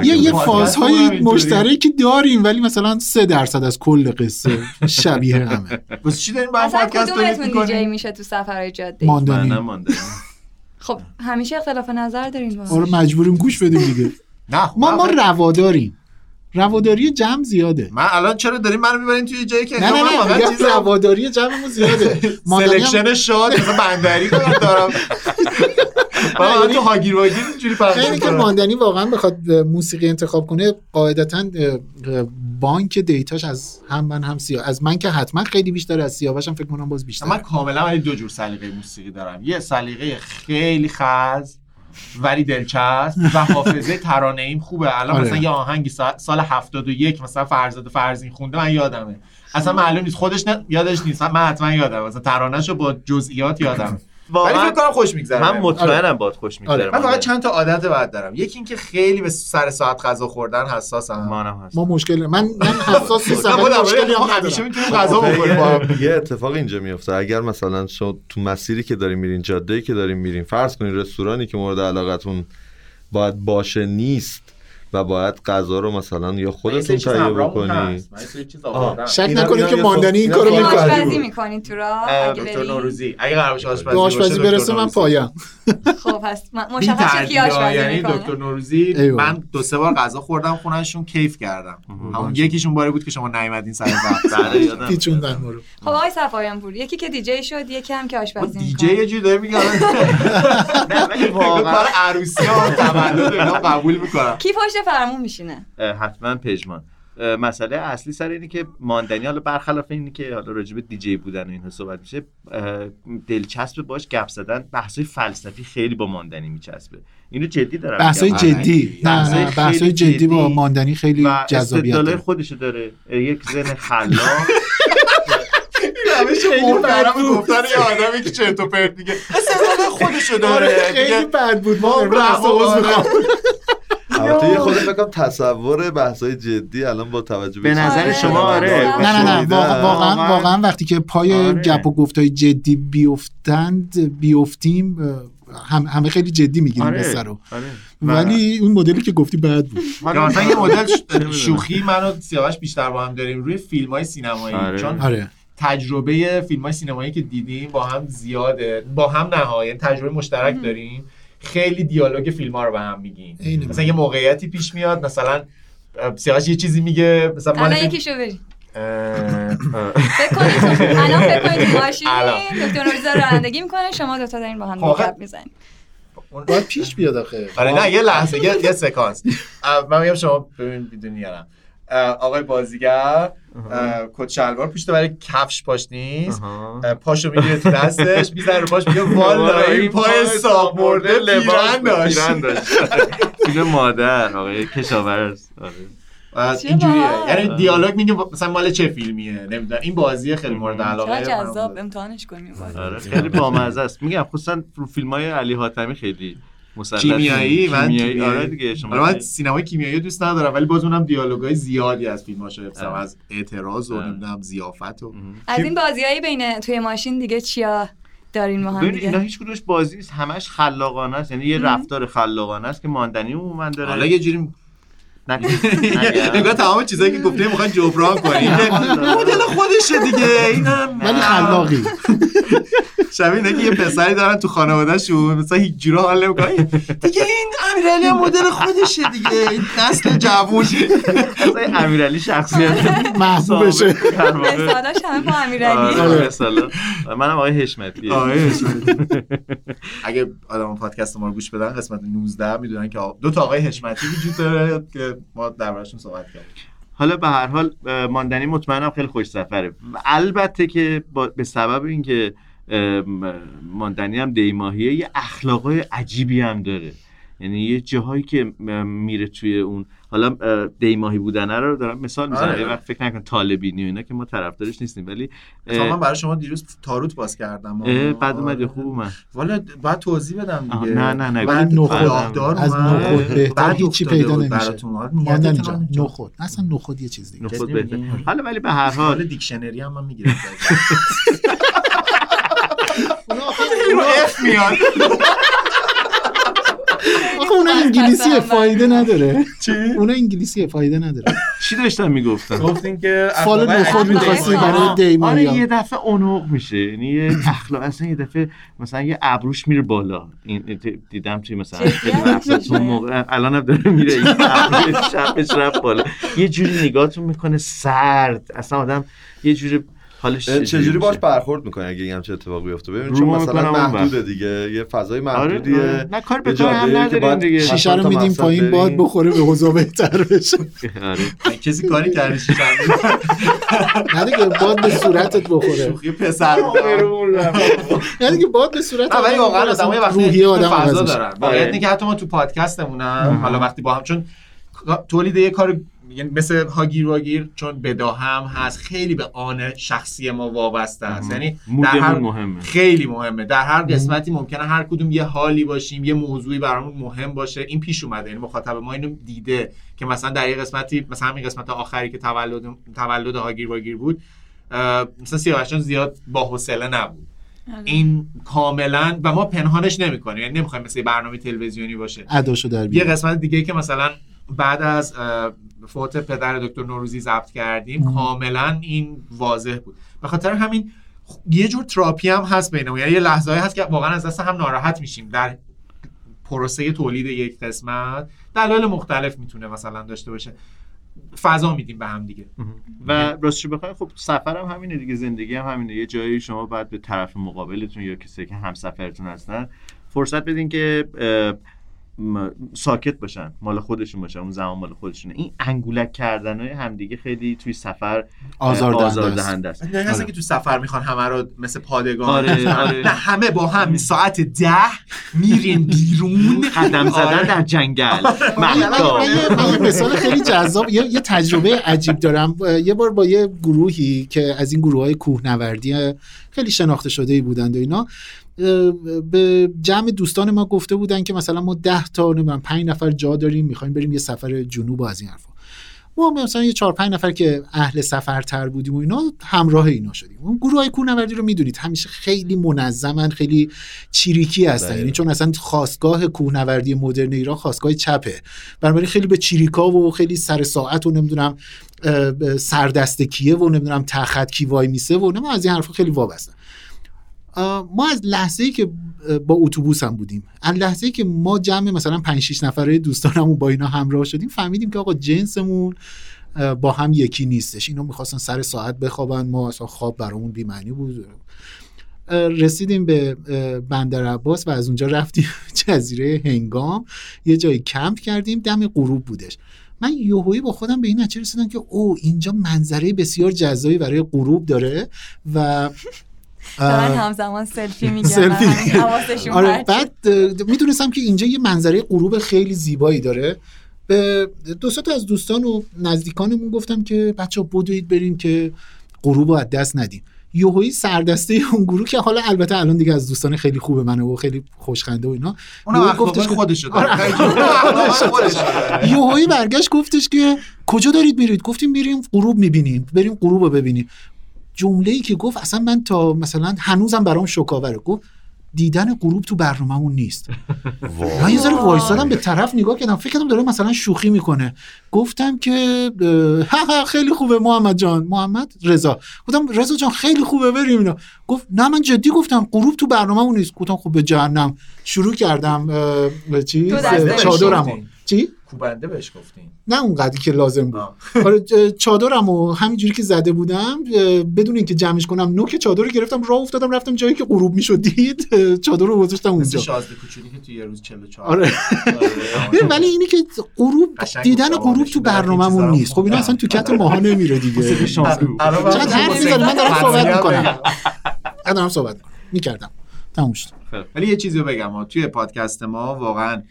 یه فازهای مشترکی داریم ولی مثلا 3% از کل قصه شبیه همه. بس چی داریم با هم پادکست می‌کنیم؟ دیجی میشه تو سفرهای جاده ماندنی. خب همیشه اختلاف نظر داریم. آره مجبوریم گوش بدیم دیگه. نه ما رواداریم. رواداری جمع زیاده. من الان چرا داریم منو میبرین توی جایی که نه چیز رواداری جمعمون زیاده. سلکشن شاد مثلا بندری دارم. واقعا تو هاگیرواگیر اینجوری پرداخت کنه. اینکه ماندنی واقعا بخواد موسیقی انتخاب کنه قاعدتاً بانک دیتاش از هم من هم سیاوش از من که حتما خیلی بیشتر از سیاوشم فکر کنم باز بیشتر. من کاملا دو جور سلیقه موسیقی دارم. یه سلیقه خیلی خاص ولی دلچسب و حافظه ترانه‌ایم خوبه. الان مثلا یه آهنگی سال 71 مثلا فرزاد فرزین خونده من یادمه. اصلا معلوم نیست خودش یادش نیست. من حتما یادم. مثلا ترانه‌شو با جزئیات یادم. ولی فکر کنم خوش میگذره. من مطمئنم باهات خوش میگذره. من فقط چند تا عادت بد دارم. یکی اینکه خیلی به سر ساعت غذا خوردن حساسم. منم هست. ما مشکل من حساسی ساعت مشکلی هم همیشه میتونیم غذا بخوریم با هم. یه اتفاق اینجا میفته. اگر مثلا شما تو مسیری که دارین میرین، جاده‌ای که دارین میرین، فرض کنین رستورانی که مورد علاقتون باید باشه نیست و باید غذا رو مثلا یا خودتون تهیه بکنید. شک نکنید که ماندنی این کارو میکنه. آشپزی میکنید تو را اگه برید. دکتر نوروزی اگه قرار باشه آشپزی برسه من پایم. خب هست مشخصه کی آشپزی یعنی دکتر نوروزی. من 2-3 بار غذا خوردم خونهشون کیف کردم. همون یکیشون باره بود که شما نیومدین سر وقت. یادم پیچوندن ما رو. خب آقای صفایان پور یکی که دیجی شد، یکی هم که آشپزی میکنه. دیجی یه جوری داره میگه نه ولی واقعا برای عروسی ها تولد اینا قبول میکنم. کی فرمون میشینه حتما پژمان. مسئله اصلی سر اینه که ماندنی حالا برخلاف اینی که حالا راجع به دیجی بودن و اینها صحبت میشه، دلچسب باش گپ زدن، بحث‌های فلسفی خیلی با ماندنی میچسبه. اینو جدی دارم، بحث‌های جدی با ماندنی خیلی جذابیت داره. خودشو داره، یک ذهن خلاق. همیشه مورد گفتن یه آدمی که چرت و پرت میگه اصلا خودشو داره. خیلی بد بود ما راستو میگم. البته خود بگم تصور بحث‌های جدی الان با توجه به نظر شما آره نه واقعا وقتی که پای گپ و گفت‌های جدی بیفتیم همه خیلی جدی میگیریم به سر رو. ولی اون مدلی که گفتی بد بود. مثلا یه مدل شوخی منو سیاوش بیشتر با هم داریم روی فیلم‌های سینمایی، چون تجربه فیلم‌های سینمایی که دیدیم با هم زیاده، با هم نهایتاً تجربه مشترک داریم. خیلی دیالوگ فیلم‌ها رو به هم میگیم. مثلا یه موقعیتی پیش میاد، مثلا سیاوش یه چیزی میگه، مثلا من یکیشو بریم فکر کنید ماشین دکتر نوروزی رانندگی میکنه، شما دو تا دارین با هم گپ میزنید. اون باید پیش بیاد آخه. آره نه یه لحظه یه سکانس. من میگم شما ببین بدونی یارم آقای بازیگر کت شلوار پوشیده، برای کفش پاش نیست، پاشو میگیره تو دستش میذاره رو پاش، میگه والا این پای ساق مرده پیرن داشت. میگه مادر آقای کشاورز اینجوریه. یعنی دیالوگ میگه مثلا مال چه فیلمیه نمیدونم. این بازی خیلی مورد علاقه جذاب، امتحانش کنیم. خیلی بامزه است. میگم خصوصا رو فیلمای علی حاتمی خیلی کیمیایی. آره دیگه شما من سینمای کیمیایی دوست ندارم، ولی باز اونم دیالوگای زیادی از فیلماشو حفظم، از اعتراض و نمیدونم ضیافت و از این بازیایی بین توی ماشین دیگه چیا دارین ما هم دیگه. اینا هیچ کدومش بازی نیست، همش خلاقانه است. یعنی یه رفتار خلاقانه است که ماندنی عموما داره. حالا یه جوری نگاه تمام چیزایی که گفتیم میخوان جبران کنیم مدل خودشه دیگه. اینم ولی خلاقی شبیه اینه که یه پسری دارن تو خانواده‌شون مثلا هیچ جوره حال نمی‌کنه دیگه. این امیرعلی هم مدل خودشه دیگه، این نسل جوون مثلا امیرعلی شخصیت محبوبشه مثلاش همه با امیرعلی. مثلا منم آقای حشمتی. اگه آدم پادکست ما رو گوش بدن قسمت 19 میدونن که دو تا آقای حشمتی وجود داره که ما دربارشون صحبت کردیم. حالا به هر حال ماندنی مطمئنم خیلی خوش سفره. البته که به سبب اینکه ماندنی هم دیماهیه، یه اخلاقای عجیبی هم داره. یعنی یه جاهایی که میره توی اون حالا دیماهی بودنه رو دارم مثال میزنم. یه وقت فکر نکن طالبینی و اینا که ما طرفدارش نیستیم، ولی مثلا من برای شما دیروز تاروت باز کردم بعد اومد خوب اومد. والا بعد توضیح بدم دیگه. نه بعد نخوددار از نخود بهتر هیچی پیدا نمیشه. ماندنی جان نخود اصلا نخود یه چیز دیگه. نخود بهتر. حالا ولی به هر حال دیکشنری هم من میگیرم. اونو اف میاد. آقا اون انگلیسی فایده نداره. چی؟ اون انگلیسی فایده نداره. چی داشتم میگفتم؟ گفتین که فال نخود می‌خواستی برای دیمون. آره یه دفعه اونق میشه. یعنی یه اخلاق اصلا یه دفعه مثلا یه ابروش میره بالا. این دیدم چی مثلا اون موقع الانم داره میره این ابروش شبش رفت بالا. یه جوری نگاهتون میکنه سرد. اصلا آدم یه جوری حالش چجوری باش برخورد میکنه اگه این همچه اتفاقی بیفته؟ ببین چون مثلا محدوده دیگه، یه فضای محدودیه. آره. نه کار به کار هم نداریم دیگه. شیشه رو میدیم پایین باد بخوره به اوضاع بهتر بشه. آره کسی کاری کرده شیشه نه دیگه، باد به صورتت بخوره. شوخی پسر برون رفت. نه دیگه باد به صورتت. ولی واقعا آدمای وقتی فضا دارن باید دیگه، حتی ما تو پادکستمونم حالا وقتی با هم چون تولید یه کار یعنی مثل هاگیرواگیر چون بداهم هست، خیلی به آن شخصی ما وابسته است. یعنی در هر مهمه. خیلی مهمه. در هر قسمتی ممکنه هر کدوم یه حالی باشیم، یه موضوعی برامون مهم باشه. این پیش اومده، یعنی مخاطب ما اینو دیده که مثلا در یه قسمتی، مثلا همین قسمت آخری که تولد هاگیرواگیر بود، مثلا سیاوش جان زیاد با حوصله نبود. این کاملا و ما پنهانش نمی‌کنیم، یعنی نمی‌خوایم مثلا برنامه تلویزیونی باشه. اداشو در بیار. یه قسمت دیگه که مثلا بعد از فوت پدر دکتر نوروزی ضبط کردیم کاملا این واضح بود. به خاطر همین یه جور تراپی هم هست بینمون، یعنی یه لحظه‌ای هست که واقعا از دست هم ناراحت میشیم در پروسه تولید یک قسمت. دلایل مختلف میتونه مثلا داشته باشه، فضا میدیم به هم دیگه. و راستش بخواید خب سفرم هم همینه دیگه، زندگی هم همینه. یه جایی شما باید به طرف مقابلتون یا کسی که همسفرتون هستن فرصت بدین که ساکت باشن، مال خودشون باشن، اون زمان مال خودشونه. این انگولک کردنای همدیگه خیلی توی سفر آزاردهنده است. نه هستن که تو سفر میخوان همه رو مثل پادگان. آره. نه همه با هم ساعت 10 میریم بیرون قدم زدن در جنگل. من مثال خیلی جذاب، یه تجربه عجیب دارم. یه بار با یه گروهی که از این گروهای کوهنوردی خیلی شناخته شده‌ای بودند و اینا، به جمع دوستان ما گفته بودن که مثلا ما 10 تا 5 نفر جا داریم، میخوایم بریم یه سفر جنوب و از این حرفا. ما مثلا یه 4-5 نفر که اهل سفرتر بودیم و اینا همراه اینا شدیم. اون گروهای کوهنوردی رو میدونید همیشه خیلی منظمن، خیلی چیریکی هستن، یعنی چون اصلا خاستگاه کوهنوردی مدرن ایران خاستگاه چپه، بنابراین خیلی به چیریکا و خیلی سر ساعت و نمیدونم سردست کیه و نمیدونم تخت کی وای میسه و نه از این حرفا خیلی وابسته. ما از لحظه‌ای که با اتوبوس هم بودیم، از لحظه‌ای که ما جمع مثلا 5-6 نفره دوستانمون با اینا همراه شدیم، فهمیدیم که آقا جنسمون با هم یکی نیستش. اینا می‌خواستن سر ساعت بخوابن، ما اصلا خواب برامون بی‌معنی بود. رسیدیم به بندر عباس و از اونجا رفتیم جزیره هنگام، یه جایی کمپ کردیم، دم غروب بودش. من یهویی با خودم به این نتیجه رسیدم که او اینجا منظره بسیار جذابی برای غروب داره و دارن همزمان سلفی میگیرن. حواسشون آره، بعد میدونستم که اینجا یه منظره غروب خیلی زیبایی داره. به دو سه تا از دوستان و نزدیکانمون گفتم که بچه‌ها بدوید بریم که غروب رو از دست ندیم. یهویی سردسته اون گروه که حالا البته الان دیگه از دوستان خیلی خوبه منه و خیلی خوشخنده و اینا، اون گفتش خودش شد. یهویی برگشت گفتش که کجا دارید میرید؟ گفتیم میریم غروب میبینیم، بریم غروب رو ببینیم. جمله‌ای که گفت اصلا من تا مثلا هنوزم برام شکاوره. گفت دیدن غروب تو برنامه‌مون نیست. من یه ذره وایسادم به طرف نگاه کردم، فکر کردم داره مثلا شوخی میکنه. گفتم که ها خیلی خوبه محمد جان. محمد رضا. گفتم رضا جان خیلی خوبه بریم اینا. گفت نه من جدی گفتم غروب تو برنامه‌مون نیست. گفتم خب به جهنم. شروع کردم چی چادرمو چی کوبنده بهش گفتین؟ نه اونقدری که لازم بود. آره چادرمو همینجوری که زده بودم بدون اینکه جمعش کنم نوک چادر رو گرفتم، راه افتادم رفتم جایی که غروب میشد دید، چادر رو گذاشتم اونجا. شازده کوچولی که تو یه روز 44. آره ولی اینی که غروب دیدن غروب تو برنامه‌مون نیست، خب اینا اصلا تو کت ماها نمیره دیگه. شازده من دارم صحبت میکنم. دارم صحبت میکردم تموم شد. ولی یه چیزی بگم، توی پادکست ما واقعا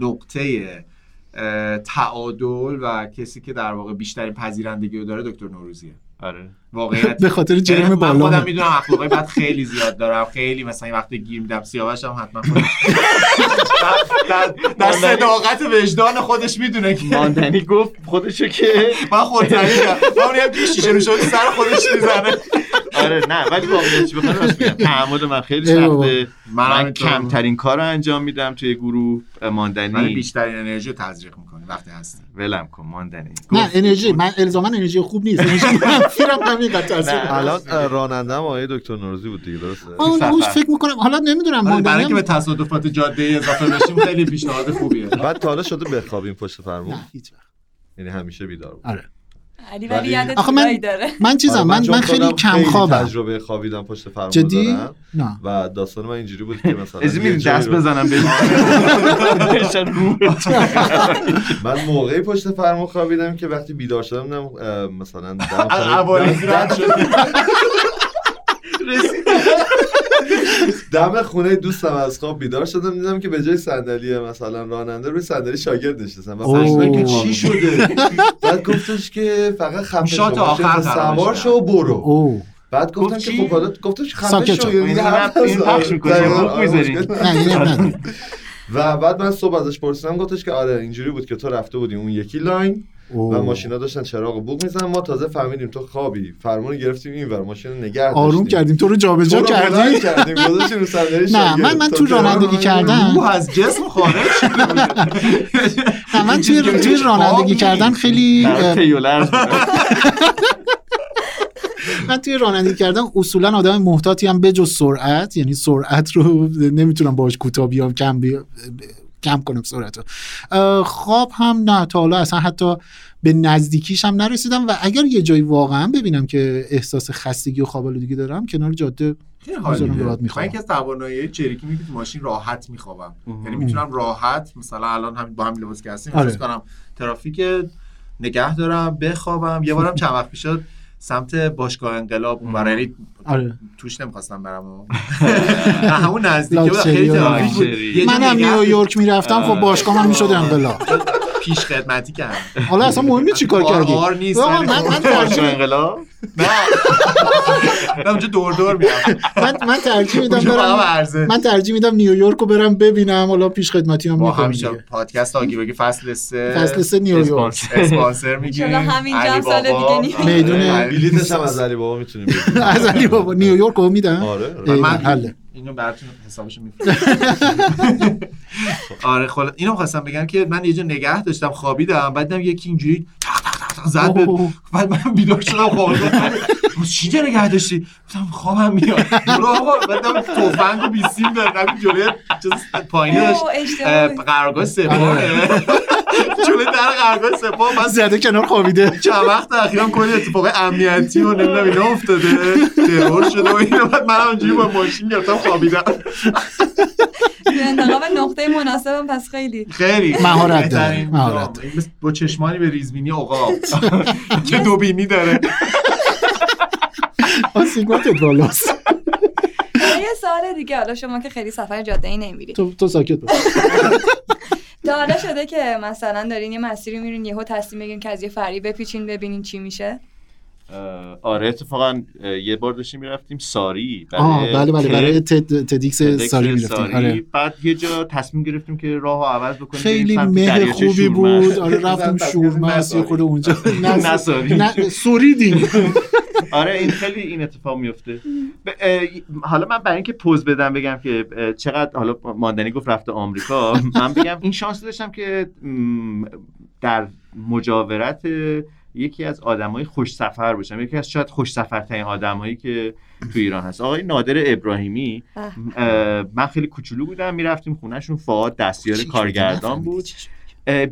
نقطه تعادل و کسی که در واقع بیشترین پذیرندگی رو داره دکتر نوروزیه. آره واقعیت به خاطر جرم بالا من خودم میدونم اخلاقی بد خیلی زیاد دارم، خیلی مثلا وقتی گیر میدم سیاوشم حتما در صداقت وجدان خودش میدونه که ماندنی گفت خودشو که من خودتنی دارم من میگم شیشه رو شده سر خودش میزنه. آره نه ولی واقعیت بخوام راست میگم تعامل من خیلی سخته من کمترین کار رو انجام میدم توی گروه ماندنی، ولی بیشترین انرژی رو تزریق میکنی وقتی هستی. ولم کن ماندنی. نه انرژی من الزاما انرژی خوب نیست، انرژی منفیرم همین قد تزریق. الان راننده‌ام آقای دکتر نوروزی بود دیگه، درسته؟ من فکر میکنم حالا نمیدونم ماندنی برای اینکه به تصادفات جاده اضافه بشیم خیلی پیشنهاد خوبیه. بعد تا حالا شده بخوابیم پشت فرمون؟ نه هیچ وقت. یعنی همیشه بیدار بود. آره. علی ولی یادت میاد داره. من چیزم من خیلی کم خوابم. تجربه خوابیدن پشت فرمون دارم. نه. و داستان من اینجوری بود که مثلا از این دست بزنم من موقعی پشت فرمون خوابیدم که وقتی بیدار شدم مثلا دم خورد شد. دم خونه دوستم از خواب بیدار شدم، دیدم که به جای صندلی مثلا راننده روی صندلی شاگرد نشسته و فهمیدم که چی شده. بعد گفتش که فقط خفه شو، سوار شو و برو. بعد گفتم که خب حالا گفتش خفه شو، این پخش می‌کنی. و بعد من صبح ازش پرسیدم، گفتش که آره اینجوری بود که تو رفته بودی اون یکی لاین و ماشینا داشتن چراغ بوق می‌زدن، ما تازه فهمیدیم تو خوابی، فرمون گرفتیم اینور ماشین رو نگه داشتیم، آروم کردیم تو رو جابجا کردیم گذاشتیم رو صندلی. نه من تو رانندگی کردم او از جسم خارج شده بود. نه من توی رانندگی کردن خیلی اصولا آدم محتاطی هم بجز سرعت، یعنی سرعت رو نمیتونم باهاش کوتاه بیام کم کنم سرعت رو. خواب هم نه تا حالا اصلا حتی به نزدیکیش هم نرسیدم و اگر یه جایی واقعا ببینم که احساس خستگی و خوابالودگی دارم کنار جاده میذارم راحت میخوام. من که از توانایی چریکی میگم ماشین راحت میخوابم، یعنی میتونم راحت مثلا الان همین با همین لباسی که هستیم احساس کنم ترافیک نگه دارم بخوابم. یه بارم چند وقت پیش سمت باشگاه انقلاب اون برای توش نمیخواستم برم، همون نزدیکی بود خیلی ترافیک، منم نیویورک میرفتم خب باشگاه من میشد انقلاب، پیش خدمتی کردم. حالا اصلا مهمه چی کار کردی؟ آر نیست من باشگاه انقلاب من اونجا دور میرم، من ترجیح میدم نیویورک رو برم ببینم، حالا پیش خدمتی هم میکنم. با همینجا پادکست هاگیرواگیر فصل 3 نیویورک اسپانسر میگیریم، حالا همینجا سال دیگه نیویورک بلیتش هم از علی بابا میتونیم بگیریم، از علی بابا نیویورک رو میدم. آره من اینو براتون حسابشو میفرستم. آره خلاص اینو خواستم بگم که من یه جا نگه داشتم خوابیدم، بعد دیدم یکی اینجوری زد به، بعد من بیدار شدم خوابیدم چی جا نگه داشتی؟ گفتم خوابم میاد برو آقا. بعدم توفنگ و بیسیم دارم جلوی پایینه داشت قرارگاه سپاه، جلوی در قرارگاه سپاه من زیاده کنار خوابیده. چند وقت اخیرام کلی اتفاقای امنیتی و نمیدونم اینا افتاده، ترور شده و اینا، بعد من همونجوری با ماشین گرفتم خوابیدم. انتخاب نقطه مناسبم پس خیلی مهارت داره، با چشمانی به ریزبینی عقاب که دو بینی داره آسیگماتت بالاست. یه سوال دیگه، حالا شما که خیلی سفر جاده‌ای نمیری، تو ساکت باش. تا حالا شده که مثلا دارین یه مسیری میرین یهو تصمیم بگیرین که از یه فری بپیچین ببینین چی میشه؟ آره اتفاقا یه بار داشتیم میرفتیم ساری، بله برای تدیکس ساری میرفتیم. آره بعد یه جا تصمیم گرفتیم که راهو عوض بکنیم، خیلی مه خوبی بود. آره رفتیم شورمست یه خورده اونجا سوریدیم. آره این خیلی این اتفاق میفته. حالا من برای اینکه پوز بدم بگم که چقدر حالا ماندنی گفت رفته آمریکا، من بگم این شانس داشتم که در مجاورت یکی از آدمای خوش سفر باشم، یکی از شاید خوش سفرترین آدمایی که تو ایران هست، آقای نادر ابراهیمی. من خیلی کوچولو بودم، میرفتیم خونهشون، فؤاد دستیار کارگردان بود.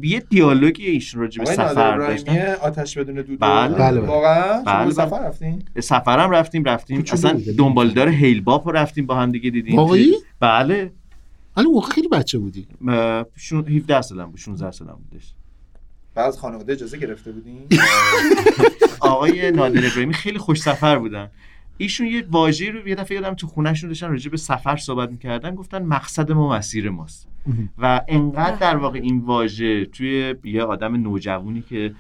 یه دیالوگی ایشون راجع به سفر داشتن، آتش بدون دود. واقعا شما سفر رفتین؟ سفرم رفتیم اصلا دنبالدار هیلباپ رفتیم با هم دیگه، دیدیم واقعی؟ بله. حالا موقع خیلی بچه بودی؟ 17 سالم بود، 16 سالم بودش. بعض خانواده اجازه گرفته بودیم. آقای نادر ابراهیمی خیلی خوش سفر بودن. ایشون یه واژه‌ای رو یه دفعه یادم تو خونه‌شون داشتن راجع به سفر صحبت می‌کردن، گفتن مقصد ما مسیر ماست. و انقدر در واقع این واژه توی یه آدم نوجوانی که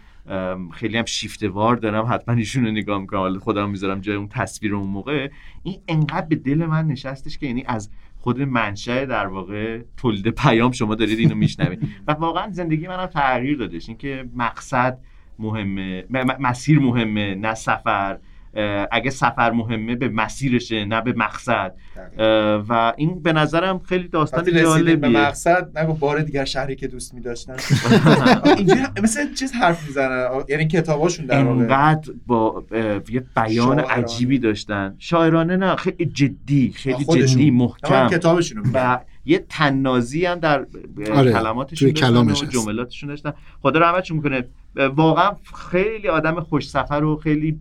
خیلی هم شیفته‌وار دارم، حتما ایشون رو نگاه می‌کنم، خودم می‌ذارم جای اون تصویر اون موقع، این انقدر به دل من نشستش که یعنی از خود منشأ در واقع تولید پیام شما دارید اینو میشنوید و واقعا زندگی منم تغییر دادش، اینکه مقصد مهمه، مسیر مهمه، نه سفر. اگه سفر مهمه به مسیرشه نه به مقصد. و این به نظرم خیلی داستان جالبیه. به مقصد نگو بار دیگر شهری که دوست می‌داشتن. اینجوری مثلا چیز حرف می‌زنن، یعنی کتاباشون در واقع انقدر با یه بیان عجیبی داشتن، شاعرانه نه، خیلی جدی، خیلی جدی محکم کتابشون و یه تنازی هم در کلماتشون و جملاتشون داشتن. خدا رحمتشون می‌کنه، واقعا خیلی آدم خوش سفر و خیلی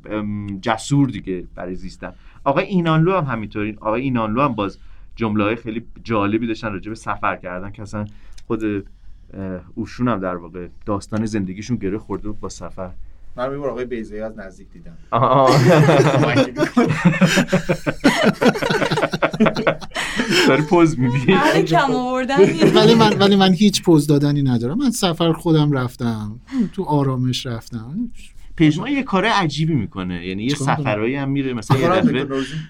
جسور دیگه برای زیستن. آقای اینانلو هم همینطور. آقای اینانلو هم باز جمله‌های خیلی جالبی داشتن راجع به سفر کردن که اصلا خود اوشون هم در واقع داستان زندگیشون گره خورده با سفر. من میبار آقای بیزایی از نزدیک دیدم. داری پوز میدی؟ من کم آوردن ولی من هیچ پوز دادنی ندارم. من سفر خودم رفتم، تو آرامش رفتم. پژمان یه کار عجیبی میکنه، یعنی یه سفرایی هم میره مثلا یه دفعه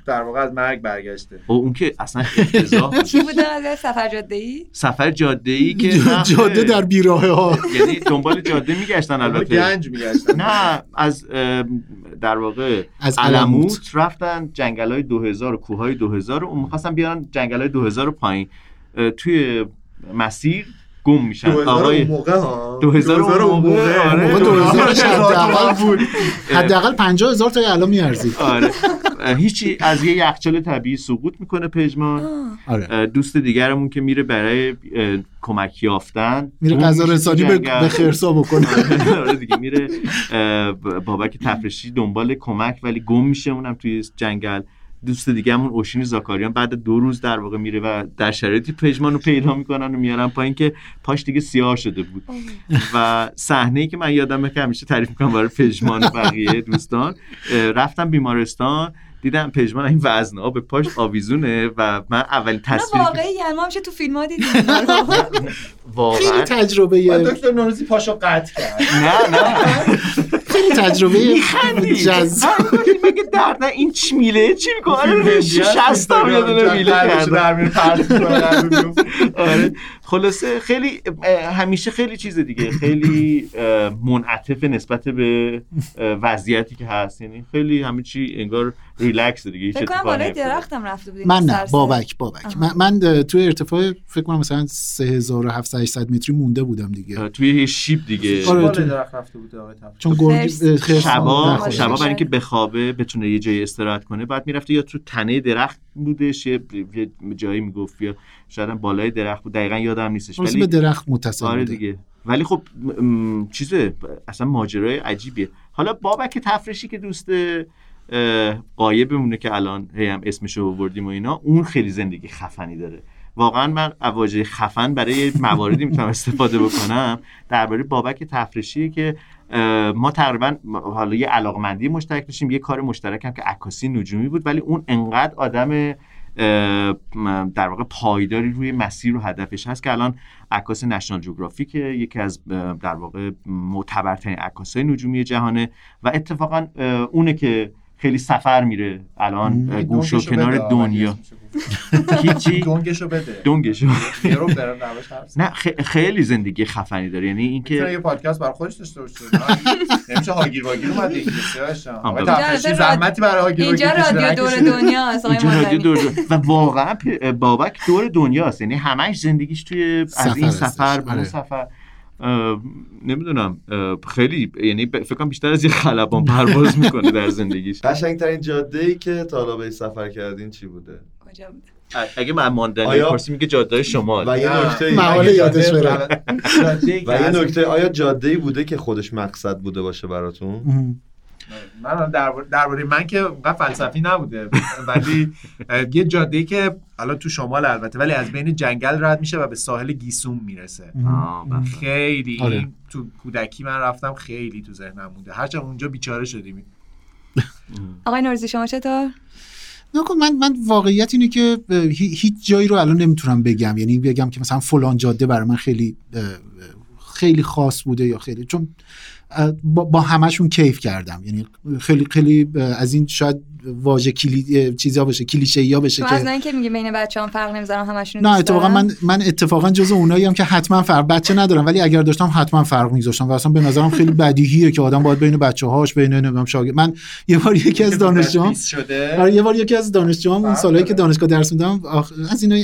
در واقع از مرگ برگشته. اون که اصلا افتضاح چی بودن از سفر جاده‌ای؟ سفر جاده‌ای که جاده در بیراهه‌ها، یعنی دنبال جاده میگشتن، البته گنج میگشتن، نه از در واقع از علموت رفتن جنگل‌های 2000 و کوه‌های 2000 و می‌خواستن بیان جنگل‌های 2000 پایین. توی مسیر گم میشن. آقای 2000 موقع آره 2000 بود، حداقل 50000 تا الان میارزید. آره هیچی، از یه یخچال طبیعی سقوط میکنه پژمان. آره. دوست دیگرمون که میره برای کمک یافتن، میره غذا رسانی به خرسا بکنه. آره دیگه، میره بابک تفرشی دنبال کمک ولی گم میشه، اونم توی جنگل. دوست دیگه‌مون نوشین زاکانیان بعد 2 روز در واقع میره و در شرایطی پژمانو پیدا میکنن و میارن پایین که پاش دیگه سیاه شده بود. و صحنه‌ای که من یادمه که همیشه تعریف میکنم برای پژمان و بقیه دوستان، رفتم بیمارستان دیدم پژمان این وزنه‌ها به پاش آویزونه و من اولین تصویر واقعی ما همش تو فیلم‌ها دیدیم. واقعا تجربه دکتر نوروزی پاشو قطع کرد. نه خیلی تجربه جذاب. مگه درد نه این چی میله چی میکنه 60 تا یادونه میله درمی پرت میکنه. آره خلاصه خیلی همیشه خیلی چیز دیگه، خیلی منعطف نسبت به وضعیتی که هست، یعنی خیلی همه چی انگار ریلکس دیگه. چه اتفاقی بالای درختم رفته بودیم. من نه بابک من تو ارتفاع فکر کنم مثلا 3700 800 متری مونده بودم دیگه، توی شیب دیگه. آره تو درخت رفته بود آقای تفرشی، چون شبا برای اینکه بخوابه بتونه یه جای استراحت کنه بعد میرفته یا تو تنه درخت بودش یه جایی میگفت، یا شاید هم بالای درخت بود، دقیقاً یادم نیستش، ولی به درخت متصل. آره دیگه، ولی خب چیزه اصلا ماجرای عجیبیه. حالا بابک تفرشی که دوست قایبمونه که الان هم اسمشو آوردیم و اینا، اون خیلی زندگی خفنی داره. واقعا من واژه خفن برای مواردی میتونم استفاده بکنم درباره بابک تفرشی که ما تقریبا حالا یه علاقمندی مشترک داشتیم، یه کار مشترک هم که عکاسی نجومی بود، ولی اون انقدر آدم در واقع پایداری روی مسیر و هدفش هست که الان عکاس نشنال جیوگرافیک، یکی از در واقع معتبرترین عکاسای نجومی جهانه و اتفاقا اونه که خیلی سفر میره الان گوش و کنار دنیا. هیچی دونگشو بده، دونگشو یارو برام نواش حرف. نه خیلی زندگی خفنی داره، یعنی اینکه یه پادکست برای خودش داشته باشه. نمیشه هاگیرواگیر اومد دیگه سیاوش آقا تفرشی زحمتی برای هاگیرواگیر کشیده. اینجا رادیو دور دنیا است و واقعا بابک دور دنیا است، یعنی همش زندگیش توی از این سفر به اون سفر. نمیدونم خیلی، یعنی فکر کنم بیشتر از یه خلبان پرواز میکنه در زندگیش. قشنگترین جاده‌ای که تا حالا به سفر کردین چی بوده؟ کجا بوده؟ اگه من ماندنی پرسی میگه جاده شمال و یه نکته محاله یادش بره و یه نکته، آیا جاده‌ای بوده که خودش مقصد بوده باشه براتون؟ من درباره من که اونقدر فلسفی نبوده، ولی یه جاده‌ای که الان تو شمال البته، ولی از بین جنگل رد میشه و به ساحل گیسون میرسه. خیلی آره. تو کودکی من رفتم، خیلی تو ذهنم مونده، هرچند اونجا بیچاره شدیم. آقای نوروزی شما چطور؟ من واقعیت اینه که هیچ جایی رو الان نمیتونم بگم، یعنی بگم که مثلا فلان جاده برای من خیلی خاص بوده یا خیلی، چون با همشون کیف کردم. یعنی خیلی خیلی از این شاید واژه کلی چیزا بشه، کلیشه‌ای بشه که مثلا اینکه میگه بین بچه‌ام فرق نمیذارم همشون. نه اتفاقا من اتفاقا جزو اوناییم که حتما فرق بچه ندارم، ولی اگر داشتم حتما فرق می‌ذاشتم و اصلا به نظرم خیلی بدیهیه که آدم باید بین بچه‌هاش بین شاگرد. من یه بار یکی از دانشجوام اون سالایی که دانشگاه درس میدادم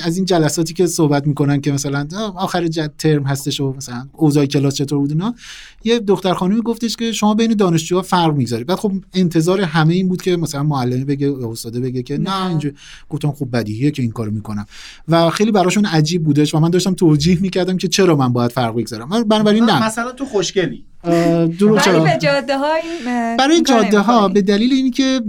از این جلساتی که صحبت می‌کنن که مثلا آخر ترم هستش و مثلا اوضاع کلاس چطور بود، اینا یه دختر خانومی گفتش که شما بین دانشجوها فرق می‌ذاری. بعد خب انتظار همه این بود که مثلا معلم بگه یا استاد بگه که نه اینجوری. گفتم خب بدیهیه که این کارو میکنم و خیلی براشون عجیب بودش و من داشتم توجیه میکردم که چرا من باید فرق بگذارم. بنابراین نه مثلا تو خوشگلی برای جاده ها به دلیل اینی که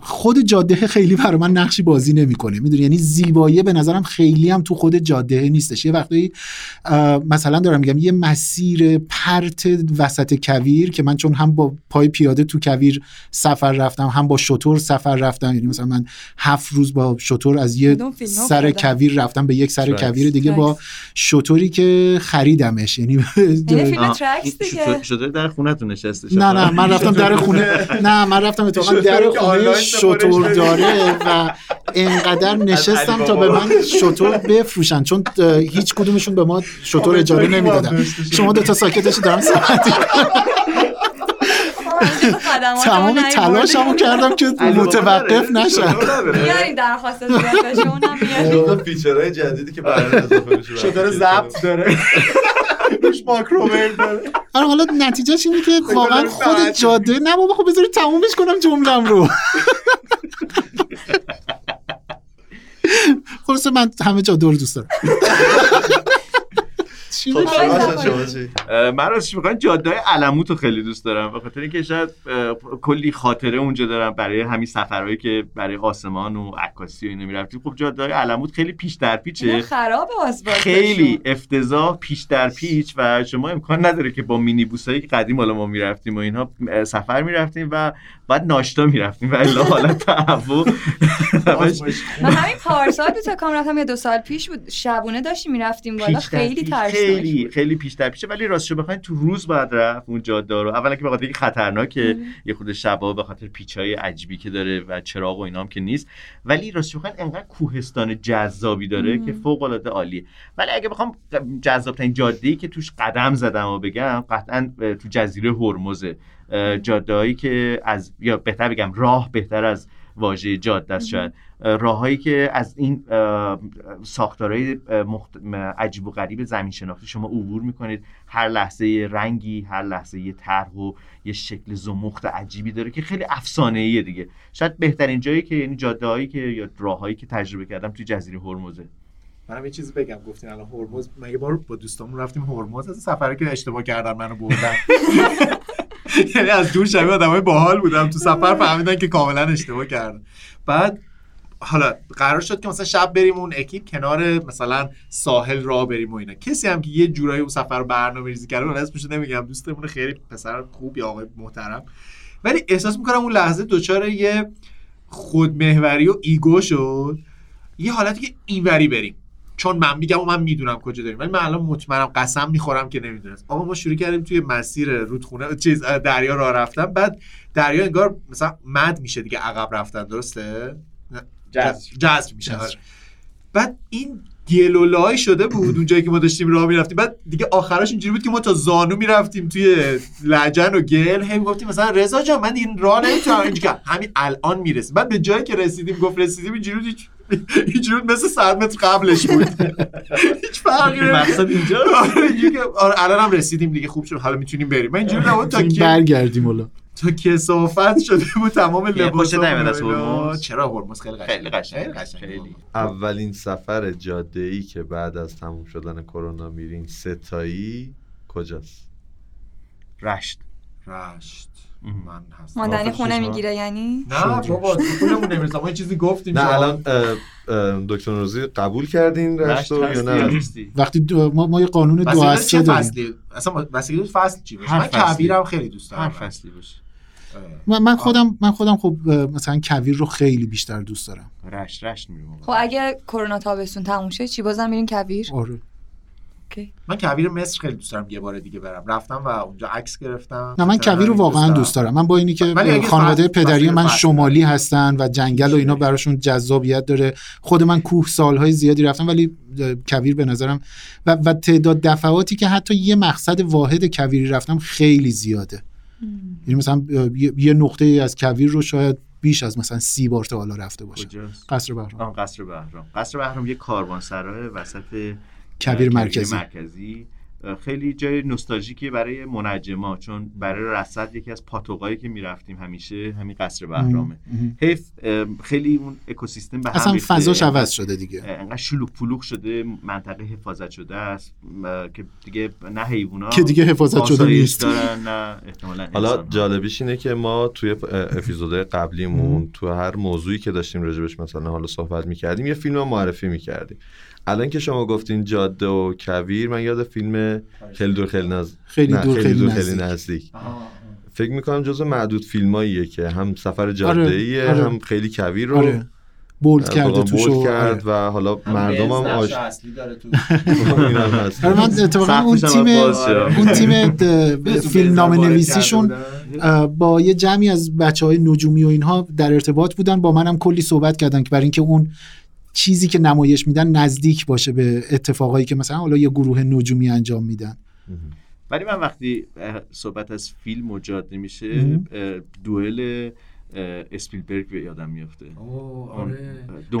خود جاده خیلی برای من نقشی بازی نمیکنه، میدونی، یعنی زیبایی به نظرم خیلی هم تو خود جاده نیستش. یه وقتی مثلا دارم میگم یه مسیر پرت وسط کویر که من چون هم با پای پیاده تو کویر سفر رفتم هم با شتر سفر رفتم، یعنی مثلا من 7 روز با شتر از یه سر کویر رفتم به یک سر کویر دیگه با شتری که خریدمش، یعنی شتر در خونه تون نشسته. نه من رفتم در خونه نه من رفتم اتفاقا در خونه شتر داره و اینقدر نشستم تا به من شتر بفروشن، چون هیچ کدومشون به ما شتر اجاره نمیدادن. شما دوتا ساکتش دارم صحبت تمام تلاشمو کردم که متوقف نشن. بیاری درخواست زیاده شونم بیاری فیچرهای جدیدی که برای شتر ضبط داره روش ماکروویو داره. آره حالا نتیجهش اینه که واقعا خود جاده نه بابا خب بذاری تمومش کنم جمله‌ام رو. خلاص من همه جا دور دوست دارم. من راستش میگم جاده‌های علموتو خیلی دوست دارم به خاطر اینکه شاید کلی خاطره اونجا دارم برای همین سفرهایی که برای آسمان و عکاسی و اینا می‌رفتیم. خب جاده‌های علموت خیلی پیش در پیچه، خراب آسفالت، خیلی افتضاح، پیش در پیچ و شما امکان نداره که با مینیبوسایی که قدیم حالا ما می‌رفتیم و اینها سفر می‌رفتیم و بعد ناشتا می‌رفتیم و الا حالت تعو. من همین پارسال تو کام رفتم یه 2 سال پیش بود، شبونه داشتیم می‌رفتیم بالا، خیلی ترس خیلی پیشتر پیشه. ولی راستش بخواید تو روز بعد رفت اون جاده رو، اولا که به خاطر اینکه خطرناکه یه خود شبا به خاطر پیچای عجیبی که داره و چراغ و اینا هم که نیست، ولی راستش بخواید انقدر کوهستان جذابی داره که فوق العاده عالیه. ولی اگه بخوام جذاب ترین جاده‌ای که توش قدم زدم و بگم، قطعاً تو جزیره هرمز، جاده‌ای که از یا بهتر بگم راه، بهتر از واژه جاده است شاید، راهایی که از این ساختارهای عجیب و غریب زمین شناختی شما عبور میکنید، هر لحظه یه رنگی، هر لحظه یه طرح و یه شکل زمخت عجیبی داره که خیلی افسانه‌ایه دیگه. شاید بهترین جایی که یعنی جاده‌هایی که یا راهایی که تجربه کردم توی جزیره هرمزه. منم یه چیز بگم، گفتین الان هرمز، من یه بار با دوستامون رفتیم هرمز، از سفری که اشتباه کردن منو بردن. یعنی از دور شبیه آدمای باحال بودم، تو سفر فهمیدن که کاملا اشتباه کردن. بعد حالا قرار شد که مثلا شب بریم اون اکیپ کنار مثلا ساحل راه بریم و اینا، کسی هم که یه جورایی اون سفر برنامه‌ریزی کرده، من اسمش رو نمیگم، دوستمون خیلی پسر خوب یا آقای محترم، ولی احساس می‌کنم اون لحظه دچار یه خودمحوری و ایگو شد، یه حالتی که اینوری بریم چون من میگم و من میدونم کجا داریم، ولی من الان مطمئنم قسم میخورم که نمیدونم. آقا ما شروع کردیم توی مسیر رودخونه چیز دریا راه رفتن، بعد دریا انگار مثلا مد میشه دیگه، عقب رفتن درسته جذب میشه. بعد این گلولای شده بود اونجایی که ما داشتیم راه میرفتیم، بعد دیگه آخرش اینجوری بود که ما تا زانو میرفتیم توی لجن و گل، هی میگفتیم مثلا رضا جان من این راه نمیتونم اینجوری، همین الان میرسیم. بعد به جایی که رسیدیم گفت رسیدیم اینجوری اینجوری مثل 100 متر قبلش بود، هیچ فرقی مقصد اینجا دیگه. الان هم رسیدیم دیگه، خوب شد حالا میتونیم بریم. من اینجوری نبود تا که برگردیم الا تو کثافت شده بود تمام لباس. چرا هرمز خیلی قشنگ. اولین سفر جاده‌ای که بعد از تموم شدن کرونا میرین ستایی کجاست؟ رشت من هست. ماندنی خونه میگیره یعنی؟ نه بابا تو خونمون نمیرسم، ما یه چیزی گفتیم. نه الان دکتر نوروزی قبول کردین رشت رو یا نه؟ وقتی ما یه قانون دو هسته داریم. اصلا وسیله فصل چی باشه؟ من کویرم خیلی دوست دارم. هر فصلی باشه. من خودم خب مثلا کویر رو خیلی بیشتر دوست دارم. رشت میرم. خب اگه کرونا تابستون تموم شه چی بازم میرین کویر؟ آره. اوکی. من کویر مصر خیلی دوست دارم یه بار دیگه برم. رفتم و اونجا عکس گرفتم. نه من کویر رو واقعا دوست دارم. من با اینی که خانواده پدری من شمالی هستن و جنگل و اینا براشون جذابیت داره. خود من کوه سالهای زیادی رفتم ولی کویر به نظرم و تعداد دفعاتی که حتی یه مقصد واحد کویری رفتم خیلی زیاده. یعنی مثلا یه نقطه از کویر رو شاید بیش از مثلا 30 بار تا حالا رفته باشم. قصر بهرام. قصر بهرام یه کاروانسرای وسط کویر مرکزی خیلی جای نوستالژیکی برای منجما، چون برای رصد یکی از پاتوقایی که میرفتیم همیشه همین قصر بهرامه. حیف خیلی اون اکوسیستم به هم اصلا فضاش عوض شده دیگه، انقدر شلوغ پلوغ شده، منطقه حفاظت شده است که دیگه نه حیونا که دیگه حفاظت شده نیست نه احتمالاً. حالا جالبیش اینه که ما توی اپیزودهای قبلیمون تو هر موضوعی که داشتیم راجبش مثلا حالا صحبت می‌کردیم یه فیلم معرفی می‌کردیم. الان که شما گفتین جاده و کویر، من یاد فیلم خیلی دور خیلی نزدیک فکر میکنم جزو معدود فیلماییه که هم سفر جاده‌ایه هم خیلی کویر رو بولد کرد و حالا مردم هم اصلی داره تو. من اتفاقا اون تیم فیلمنامه نویسیشون با یه جمعی از بچه‌های نجومی و اینها در ارتباط بودن، با منم کلی صحبت کردن که برای اینکه اون چیزی که نمایش میدن نزدیک باشه به اتفاقایی که مثلا حالا یه گروه نجومی انجام میدن. ولی من وقتی صحبت از فیلم و جاده میشه دوئل اسپیلبرگ به یادم میفته.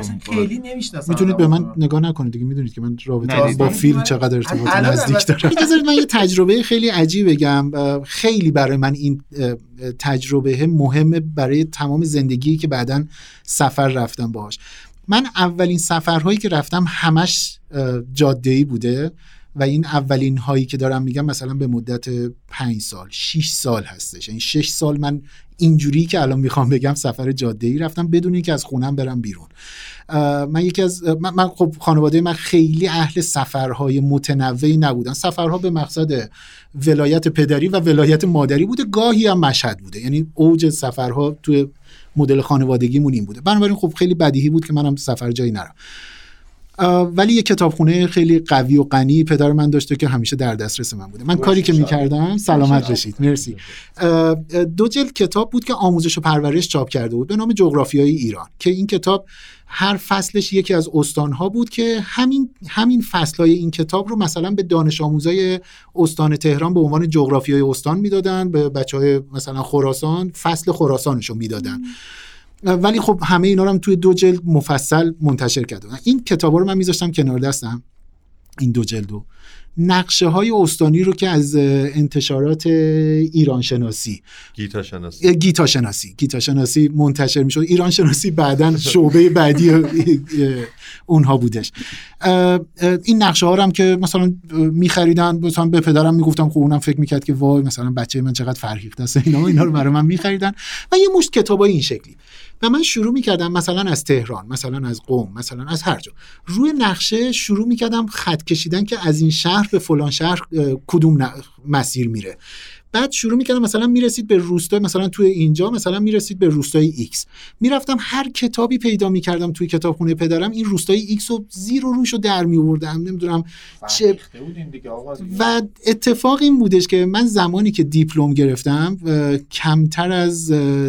اصلا خیلی نمیشناسم. میتونید به من نگاه نکنید دیگه، میدونید که من رابطه با فیلم چقدر ارتباط نزدیک دارم. بذارید من یه تجربه خیلی عجیب بگم. خیلی برای من این تجربه مهمه برای تمام زندگی که بعداً سفر رفتم باهاش. من اولین سفرهایی که رفتم همش جاده‌ای بوده و این اولین هایی که دارم میگم مثلا به مدت 5 سال 6 سال هستش. این 6 سال من اینجوری که الان میخوام بگم سفر جاده‌ای رفتم بدون اینکه از خونم برم بیرون. من خب خانواده من خیلی اهل سفرهای متنوعی نبودن. سفرها به مقصد ولایت پدری و ولایت مادری بوده، گاهی هم مشهد بوده. یعنی اوج سفرها توی مدل خانوادگیمون این بوده. بنابراین خب خیلی بدیهی بود که منم سفر جایی نرم. ولی یه کتابخونه خیلی قوی و غنی پدر من داشته که همیشه در دسترس من بوده. من کاری که می‌کردم، سلامت باشید، مرسی، 2 جلد کتاب بود که آموزش و پرورش چاپ کرده بود به نام جغرافیای ایران، که این کتاب هر فصلش یکی از استان‌ها بود که همین فصل‌های این کتاب رو مثلا به دانش آموزای استان تهران به عنوان جغرافیای استان میدادن، به بچه‌های مثلا خراسان فصل خراسانشو میدادن. ولی خب همه اینا رو هم توی 2 جلد مفصل منتشر کرده بودن. این کتابا رو من میذاشتم کنار دستم، این 2 جلدو، نقشه های استانی رو که از انتشارات ایرانشناسی گیتاشناسی منتشر میشد. ایرانشناسی بعدن شعبه بعدی اونها بودش. این نقشه ها رو هم که مثلا میخریدن، مثلا به پدرم میگفتم، خب اونم فکر میکرد که وای مثلا بچه من چقدر فرهیخته است، اینا رو برام میخریدن. و یه مشت کتابای این شکلی و من شروع میکردم مثلا از تهران، مثلا از قم، مثلا از هر جا روی نقشه شروع میکردم خط کشیدن که از این شهر به فلان شهر کدوم مسیر میره. بعد شروع میکردم مثلا میرسید به روستای، مثلا توی اینجا مثلا میرسید به روستای ایکس. میرفتم هر کتابی پیدا میکردم توی کتابخونه پدرم، این روستای ایکس رو زیر و روش رو در میوردم، نمیدونم چه دیگه. و اتفاق این بودش که من زمانی که دیپلم گرفتم کمتر از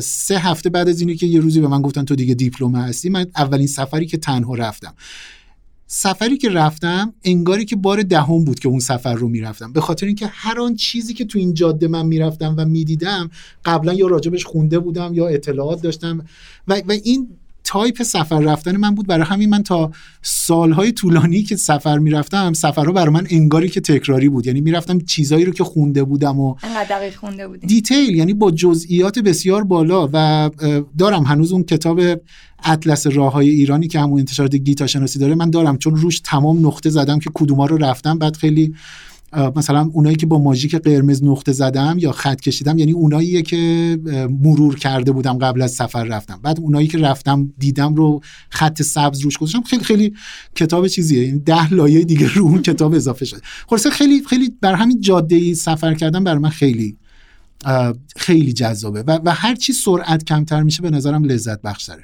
3 هفته بعد از اینکه یه روزی به من گفتن تو دیگه دیپلم هستی، من اولین سفری که تنها رفتم، سفری که رفتم انگاری که بار 10 بود که اون سفر رو میرفتم، به خاطر اینکه هر آن چیزی که تو این جاده من میرفتم و میدیدم قبلا یا راجبش خونده بودم یا اطلاعات داشتم و این تایپ سفر رفتن من بود. برای همین من تا سالهای طولانی که سفر میرفتم، سفرها برای من انگاری که تکراری بود. یعنی میرفتم چیزایی رو که خونده بودم و دقیق خونده بودم، دیتیل، یعنی با جزئیات بسیار بالا. و دارم هنوز اون کتاب اطلس راههای ایرانی که همون انتشارات گیتاشناسی داره من دارم، چون روش تمام نقطه زدم که کدوما رو رفتم. بعد خیلی مثلا اونایی که با ماژیک قرمز نقطه زدم یا خط کشیدم، یعنی اوناییه که مرور کرده بودم قبل از سفر رفتم. بعد اونایی که رفتم دیدم رو خط سبز روش گذاشتم. خیلی خیلی کتاب چیزیه، این 10 لایه دیگه رو اون کتاب اضافه شد. خلاصه خیلی خیلی بر همین جاده‌ای سفر کردم برای من خیلی خیلی جذابه و هر چی سرعت کمتر میشه به نظرم لذت بخش‌تره.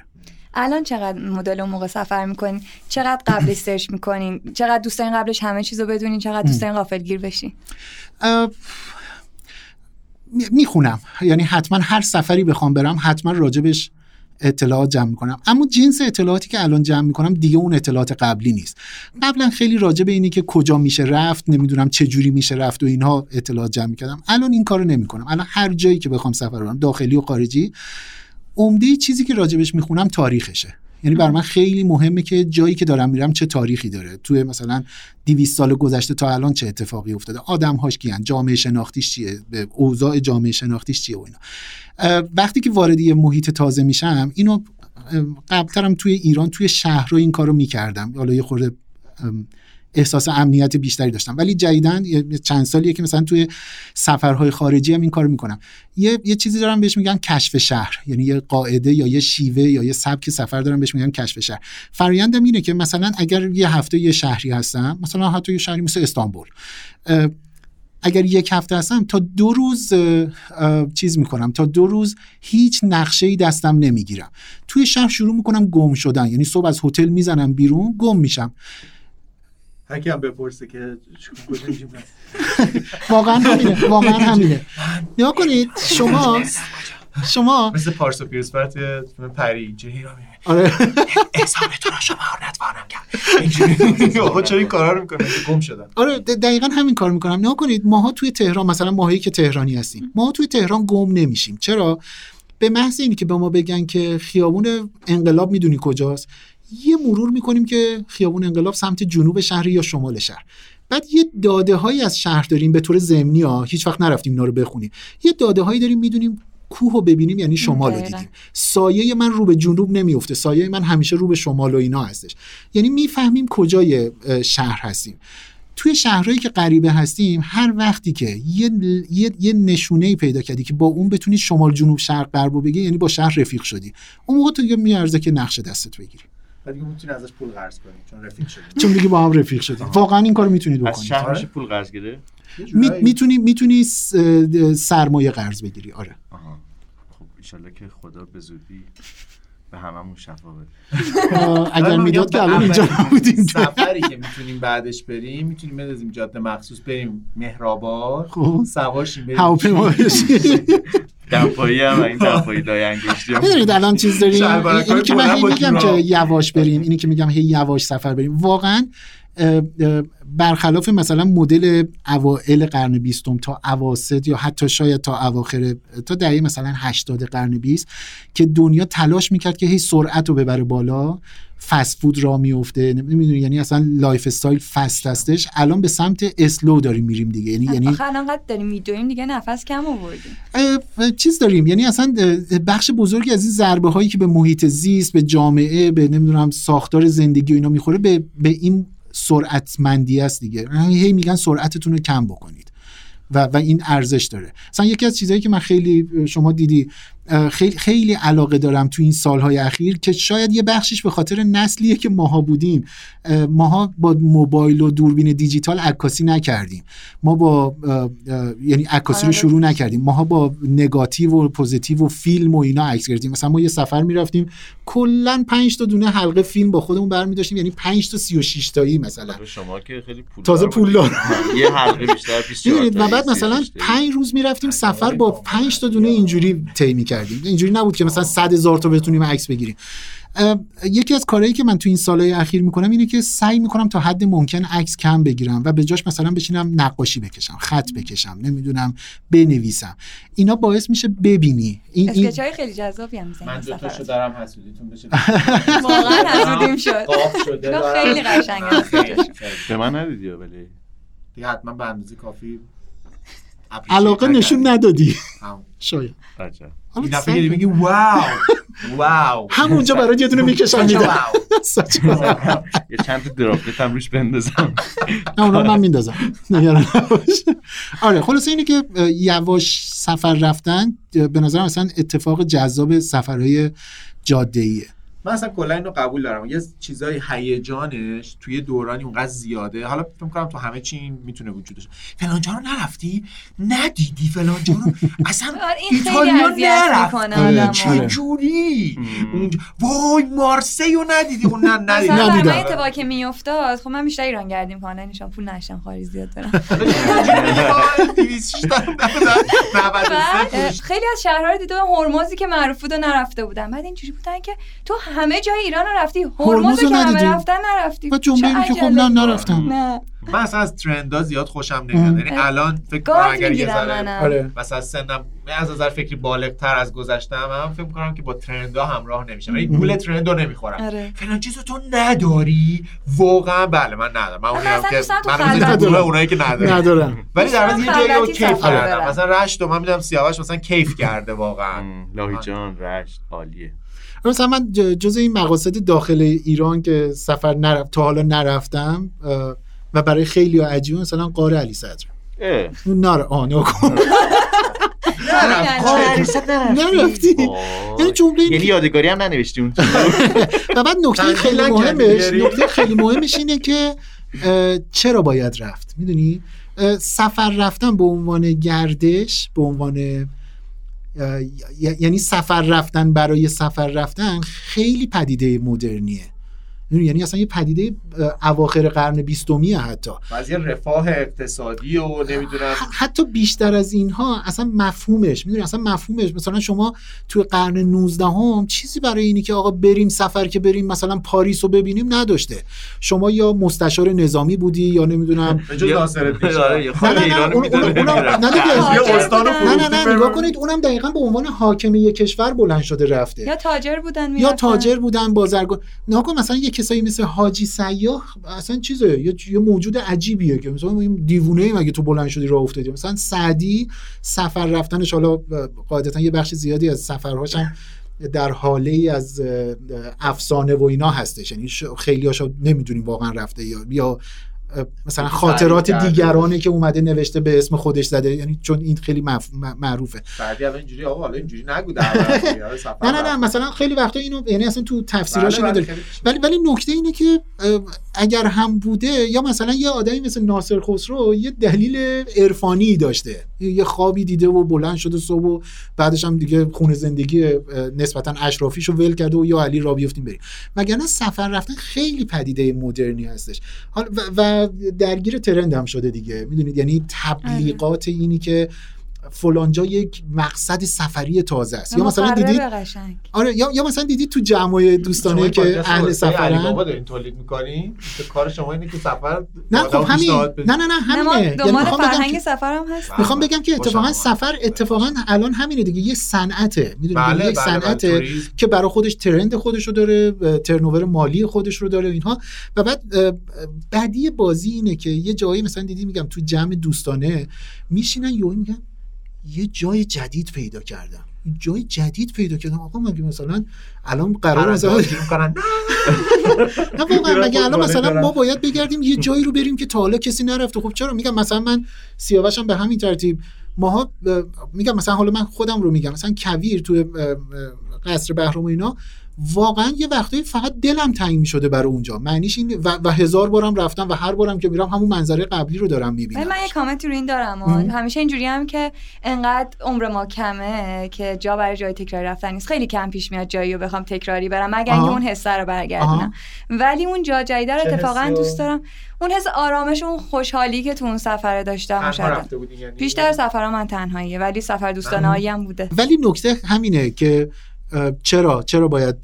الان چقدر مدل اون موقع سفر میکنین، چقدر قبلش سرچ میکنین، چقدر دوست دارین قبلش همه چیزو بدونین، چقدر دوست دارین غافلگیر بشین؟ میخونم، یعنی حتما هر سفری بخوام برم حتما راجبش اطلاعات جمع میکنم، اما جنس اطلاعاتی که الان جمع میکنم دیگه اون اطلاعات قبلی نیست. قبلا خیلی راجع به اینی که کجا میشه رفت، نمیدونم چه جوری میشه رفت و اینها اطلاعات جمع میکردم. الان این کارو نمیکنم. الان هر جایی که بخوام سفر برم، داخلی و خارجی، عمده چیزی که راجبش میخونم تاریخشه. یعنی برای من خیلی مهمه که جایی که دارم میرم چه تاریخی داره، توی مثلا 200 سال گذشته تا الان چه اتفاقی افتاده، آدم‌هاش کیان، جامعه شناختیش چیه، اوضاع جامعه شناختیش چیه و اینا. وقتی که وارد یه محیط تازه میشم، اینو قبل‌ترم توی ایران توی شهرها این کارو میکردم، حالا یه خورده احساس امنیت بیشتری داشتم، ولی جدیداً چند سالیه که مثلا توی سفرهای خارجی هم این کارو میکنم. یه چیزی دارم بهش میگم کشف شهر، یعنی یه قاعده یا یه شیوه یا یه سبک سفر دارم بهش میگم کشف شهر. فرآیندم اینه که مثلا اگر یه هفته یه شهری هستم، مثلا حتی یه شهری مثل استانبول، اگر یک هفته هستم تا 2 روز چیز میکنم، تا 2 روز هیچ نقشه‌ای دستم نمیگیرم، توی شهر شروع میکنم گم شدن. یعنی صبح از هتل میزنم بیرون، گم میشم. هرکی هم بپرسه که کجاییم واقعا همینه. نیا کنید شما مثل پارس و پیرس برد پری جهی را میمید، آره احسابتون را شما رو نتوانم کرد. آقا چرا این کارها رو میکنم؟ گم شدن. آره دقیقا همین کار میکنم. نیا کنید، ماها توی تهران، مثلا ماهایی که تهرانی هستیم، ماها توی تهران گم نمیشیم. چرا؟ به محض اینی که به ما بگن که خیابون انقلاب میدونی کجاست، یه مرور میکنیم که خیابون انقلاب سمت جنوب شهر یا شمال شهر. بعد یه داده هایی از شهر داریم به طور ضمنی ها، هیچ وقت نرفتیم اینا رو بخونیم، یه داده هایی داریم، میدونیم کوه رو ببینیم یعنی شمال رو دیدیم، سایه من رو به جنوب نمیفته، سایه من همیشه رو به شمال و اینا هستش. یعنی میفهمیم کجای شهر هستیم. توی شهرهایی که غریبه هستیم، هر وقتی که یه نشونه‌ای پیدا کردی که با اون بتونی شمال جنوب شرق غربو بگی، یعنی با شهر رفیق شدی، اون موقع تو میارزه که نقشه دستت بگیری. دیگه میتونی ازش پول قرض کنی چون رفیق شدی، چون دیگه با هم رفیق شدی. واقعا این کارو میتونی بکنی. از شهرش پول قرض گیره میتونی سرمایه قرض بگیری. آره. آها. خب ان شاءالله که خدا به زودی به هممون شفا بده. اگر میداد که الان اینجا بودیم. سفری که میتونیم بعدش بریم، میتونیم بندازیم جاده مخصوص بریم مهرآباد، سوارشیم بریم هواپیما بشیم. دمپایی هم این دمپایی دای انگشتی هم میدارید الان چیز داریم. اینی که من هی میگم که یواش بریم، اینی که میگم هی یواش سفر بریم، واقعا برخلاف مثلا مدل اوائل قرن بیستم تا اواسط یا حتی شاید تا اواخر تا دهه مثلا 80 قرن 20 که دنیا تلاش میکرد که هی سرعت رو ببره بالا، فست فود را میفته، نمیدونی، یعنی اصلا لایف استایل فست هستش. الان به سمت اسلو داریم میریم دیگه. یعنی آخه الان قد داریم میدویم دیگه، نفس کم آوردیم چیز داریم. یعنی اصلا بخش بزرگی از این ضربه هایی که به محیط زیست، به جامعه، به نمیدونم ساختار زندگی و اینا میخوره، به این سرعتمندی است دیگه. هی میگن سرعتتون رو کم بکنید و این ارزش داره. مثلا یکی از چیزایی که من خیلی، شما دیدی، خیلی علاقه دارم تو این سالهای اخیر، که شاید یه بخشش به خاطر نسلیه که ماها بودیم، ماها با موبایل و دوربین دیجیتال عکاسی نکردیم، ما با یعنی عکاسی رو شروع نکردیم، ماها با نگاتیو و پوزیتیو و فیلم و اینا عکس گرفتیم. مثلا ما یه سفر می‌رفتیم، کلاً 5 تا دونه حلقه فیلم با خودمون برمی‌داشتیم، یعنی 5 تا 36 تایی مثلا. شما که خیلی پولدار، تازه پولدار، یه حلقه بیشتر 24 تا. بعد مثلا 5 روز می‌رفتیم سفر با 5 تا دونه اینجوری طی می‌کردیم. اینجوری نبود که مثلا 100,000 تا بتونیم عکس بگیریم. یکی از کارهایی که من تو این سالهای اخیر میکنم اینه که سعی میکنم تا حد ممکن عکس کم بگیرم و به جاش مثلا بشینم نقاشی بکشم، خط بکشم، نمیدونم بنویسم. اینا باعث میشه ببینی اسکچ‌های خیلی جذابی هم میزنم. من دوتاشو دارم، حسودیتون بشه. واقعا حسودیم شد، قاف شده، خیلی قشنگه. به من ندیدی ولی دیگه حتما به اندازه کافی علاقه نشون ندادی. شاید این دفعه دیگه میگی واو همونجا برای یه دونه میکشم میدم، یه چند تا دراپلت هم روش بندازم، اونا من میندازم، نگران نباش. آره، خلاصه اینه که یواش سفر رفتن به نظرم اصلا اتفاق جذاب سفرهای جاده‌ایه. من اصلا کلا اینو قبول دارم، یه چیزای هیجانش توی دورانی اونقدر زیاده، حالا فکر می‌کنم تو همه چی میتونه وجود داشته. فلان جا رو نرفتی، ندیدی فلان جا رو، اصلا ایتالیا نرفت، چه جوری اونجا، وای مارسی رو ندیدی، اون ندیدی، اصلا من اتفاقی که میافتاد خب من بیشتر ایران گردی می‌کنم، نشون پول نشم خارج زیاد دارم. خیلی از شهرها رو دیدم، هرمزی که معروف بود نرفته بودم، بعد اینجوری بودن که تو همه جای ایران رفتی، هرمزو که همه رفتن نرفتی. و جمعه اینه که خب نه نرفتم. نه من اصلا از ترندا زیاد خوشم نمیاد، یعنی الان فکر کنم اگر یه ذره مثلا سنم از نظر فکری بالغتر از گذشته‌ام، فکر می‌کنم که با ترندا همراه نمیشم، یعنی گول ترندا نمیخورم. فلان چیزو تو نداری واقعا؟ بله من ندارم، من اونم که من از اونایی که ندارم، ولی در واقع یه جایی رو کیف کردم، مثلا رشت رو من می‌دونم سیاوش مثلا کیف کرده واقعا. لاهیجان رشت عالیه. مثلا من جز این مقاصد داخل ایران که سفر نرفت تا حالا نرفتم و برای خیلی عجیبه، مثلا قاره علی صدر نره آنو کن قاره علی صدر نرفتی، یعنی یادگاری هم ننوشتی اون. و بعد نکته خیلی مهمش اینه که چرا باید رفت، میدونی سفر رفتن به عنوان گردش، به عنوان یعنی سفر رفتن برای سفر رفتن خیلی پدیده مدرنیه، یعنی اصلا یه پدیده اواخر قرن 20میه، حتی بعضی رفاه اقتصادی و نمیدونم حتی بیشتر از اینها، اصلا مفهومش میدونی اصلا مفهومش، مثلا شما توی قرن 19 هم چیزی برای اینی که آقا بریم سفر که بریم مثلا پاریس رو ببینیم نداشته، شما یا مستشار نظامی بودی یا نمیدونم بجز ناصرالدین نه نگاه کنید اونم دقیقاً به عنوان حاکم یک کشور بلند شده رفته، یا تاجر بودن بازرگان. نگاه مثلا کسایی مثل حاجی سیاح اصلا چیزه، یه موجود عجیبیه که مثلا دیوونه ایم اگه تو بلند شدی راه افتادی. مثلا سعدی سفر رفتنش، حالا قاعدتا یه بخش زیادی از سفرهاش هم در حاله ای از افسانه و اینا هستش، یعنی خیلی هاشو نمیدونیم واقعا رفته یا مثلا خاطرات دیگرانه که اومده نوشته به اسم خودش زده، یعنی چون این خیلی معروفه. بعدی اول اینجوری آقا حالا اینجوری نگو در نه مثلا خیلی وقتا اینو یعنی اصلا تو تفسیراش نداره، ولی نکته اینه که اگر هم بوده، یا مثلا یه آدمی مثل ناصر خسرو یه دلیل عرفانی داشته، یه خوابی دیده و بلند شده صبح و بعدش هم دیگه خون زندگی نسبتا اشرافیشو ول کرده و یا علی را بیافتیم بریم، وگرنه سفر رفتن خیلی پدیده مدرنی هستش. حالا و درگیر ترند هم شده دیگه، میدونید یعنی تبلیغات اینی که فلانجا یک مقصد سفری تازه است، یا مثلا دیدید یا مثلا دیدید تو جمعای دوستانه که اهل سفرن، علی بابا دارین تولید می‌کنین که کار شما اینه که سفر نه همین یعنی میخوام بگم سفرم هست، میخوام بگم که اتفاقا سفر اتفاقا الان همینه دیگه، یه صنعته، میدونید یه صنعته که برای خودش ترند خودش رو داره، ترنوور مالی خودش رو داره اینها. و بعد بدی بازی اینه که یه جایی مثلا دیدی میگم تو جمع دوستانه میشینن یهو میگن یه جای جدید پیدا کردم. آقا مگه مثلا الان قرار مثلا مگه الان مثلا ما باید بگردیم یه جایی رو بریم که تا حالا کسی نرفته؟ خب چرا؟ میگم مثلا من سیاوشم به همین ترتیب، ماها میگم مثلا حالا من خودم رو میگم مثلا کویر تو قصر بهرام و اینا، واقعا یه وقتایی فقط دلم تنگ می‌شده برای اونجا، معنیش این و هزار بارم رفتم و هر بارم که میرم همون منظره قبلی رو دارم می‌بینم. من یه کامنتی رو این دارم، همیشه اینجوری هم که انقدر عمر ما کمه که جا برای جای تکراری رفتن نیست، خیلی کم پیش میاد جایی رو بخوام تکراری برم مگر اینکه اون حس رو برگردونم، ولی اون جا جدید رو اتفاقا دوست دارم، اون حس آرامش و اون خوشحالی که تو اون سفر داشتم شاید. یعنی بیشتر سفرها من تنهاییه، ولی سفر دوستانه‌ای هم بوده. ولی نکته همینه که چرا باید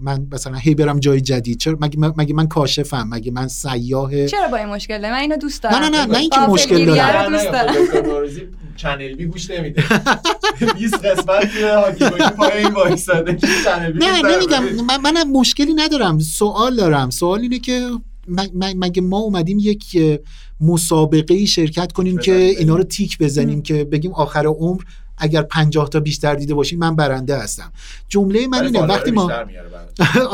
من مثلا هی برم جای جدید؟ چرا مگه من کاشفم؟ مگه من سیاحه؟ چرا با این مشکل دارم؟ من اینو دوست دارم. نه اینکه مشکل دارم، دوست دارم. نوروزی چنل بی گوش نمیده، 20 قسمت هاگیرواگیر پای این وایساده که چنل بی. نه نمیگم، منم مشکلی ندارم، سوال دارم. سوال اینه که مگه ما اومدیم یک مسابقه شرکت کنیم که اینا رو تیک بزنیم که بگیم آخر عمر اگر 50 تا بیشتر دیده باشین من برنده هستم؟ جمله من اینه وقتی ما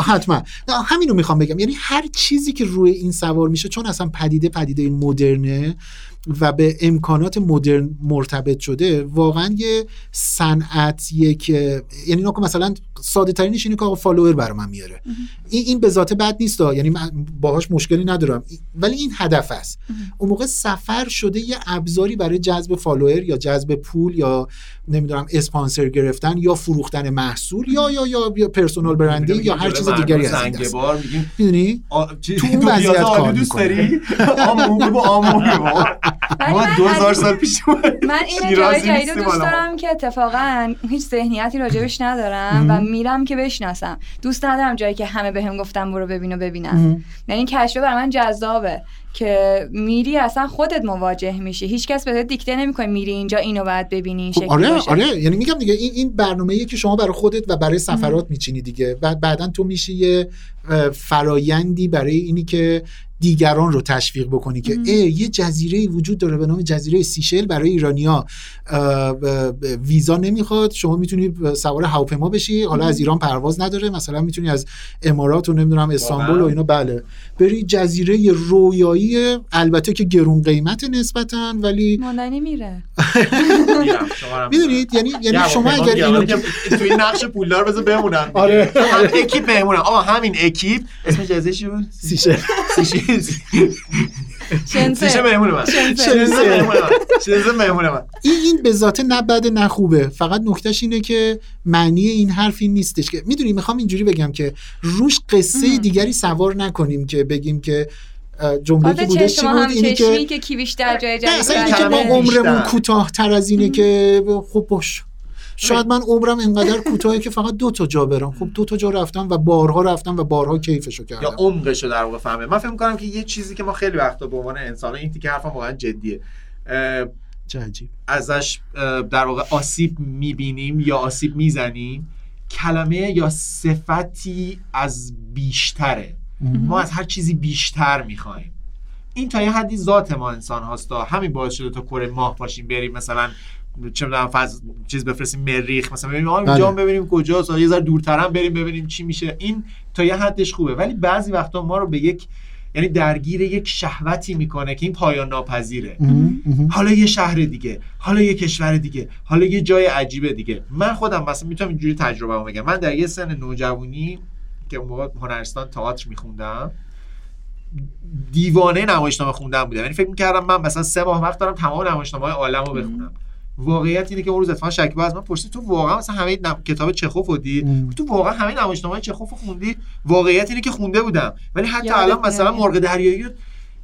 حتما همینو میخوام بگم، یعنی هر چیزی که روی این سوار میشه، چون اصلا پدیده مدرنه، و به امکانات مدرن مرتبط شده واقعا یه صنعتیه که یعنی نکو مثلا ساده ترینش اینه که آقا فالوور برام میاره. این به ذات بد نیست، یعنی من باهاش مشکلی ندارم، ولی این هدف است. اون موقع سفر شده یه ابزاری برای جذب فالوور یا جذب پول یا نمیدونم اسپانسر گرفتن یا فروختن محصول یا پرسونال برندینگ یا هر چیز دیگری از این دست. میدونی تو اون وضعیت کار می‌کنی آموزه با آموزه ما 2000 سال پیش بود. من این جایی رو دوست دارم که اتفاقا هیچ ذهنیتی راجبش ندارم و میرم که بشناسم. دوست ندارم جایی که همه بهم گفتن برو ببین و ببینم. یعنی کشف برای من جذابه که میری اصلا خودت مواجه میشی، هیچ کس بهت دیکته نمیکنه میری اینجا اینو باید ببینی شکلی. آره یعنی میگم دیگه این برنامه‌ایه که شما برای خودت و برای سفرات میچینی دیگه، بعداً تو میشی یه فرایندی برای اینی که دیگران رو تشویق بکنی که یه جزیره‌ای وجود داره به نام جزیره سیشل، برای ایرانیا ویزا نمیخواد، شما میتونی سوار هواپیما بشی، حالا از ایران پرواز نداره، مثلا میتونی از امارات و نمیدونم استانبول و اینا بله بری. جزیره رویایی، البته که گرون قیمت نسبتا، ولی ماندنی میره میدونید یعنی شما اگر اینو که تو این نقش پولدار بذار بمونن، آره اکیپ بمونن، همین اکیپ اسم جزیره چی بود؟ سیشل شنزه مهمونه من. این به ذاته نه بده نه خوبه، فقط نکتهش اینه که معنی این حرف این نیستش که میدونی میخوام اینجوری بگم که روش قصه دیگری سوار نکنیم که بگیم که جمله که بوده چی بود، اینی که کیویش در جای جای اصلا اینکه ما عمرمون کوتاه‌تر از اینه که خب باش شاید من عمرم اینقدر کوتاهه که فقط 2 تا جا برم. خب 2 تا جا رفتم و بارها کیفشو کردم یا عمقشو در واقع فهمه. من فکر می‌کنم که یه چیزی که ما خیلی وقتا به عنوان انسان این تیکه حرفم واقعا جدیه عجیب ازش در واقع آسیب می‌بینیم یا آسیب می‌زنیم، کلمه یا صفتی از بیشتره، ما از هر چیزی بیشتر می‌خوایم. این تا یه حدی ذات ما انسان هاست، همین باعث شده تا کره ماه پاشیم بریم مثلا چه می‌دونم چیز بفرستیم مریخ مثلا، ببینیم اونجا ببینیم کجاست، یه ذره دورتر هم بریم ببینیم چی میشه. این تا یه حدش خوبه، ولی بعضی وقتا ما رو به یک یعنی درگیر یک شهوتی میکنه که این پایان ناپذیره. حالا یه شهر دیگه، حالا یه کشور دیگه، حالا یه جای عجیبه دیگه. من خودم مثلا میتونم اینجوری تجربه‌مو بگم. من در یه سن نوجوانی که اون موقع هنرستان تئاتر می‌خوندم، دیوانه نمایشنامه خوندن بودم. یعنی فکر می‌کردم من مثلا 3 ماه وقت دارم تمام نمایشنامه‌های عالم رو بخونم. واقعیت اینه که اون روز اتفاقا شکیبا از من پرسید تو واقعا مثلا همه کتاب چخوف رو دید؟ تو واقعا همه نمایشنامه‌های چخوف رو خوندی؟ واقعیت اینه که خونده بودم، ولی حتی الان مثلا مرغ دریایی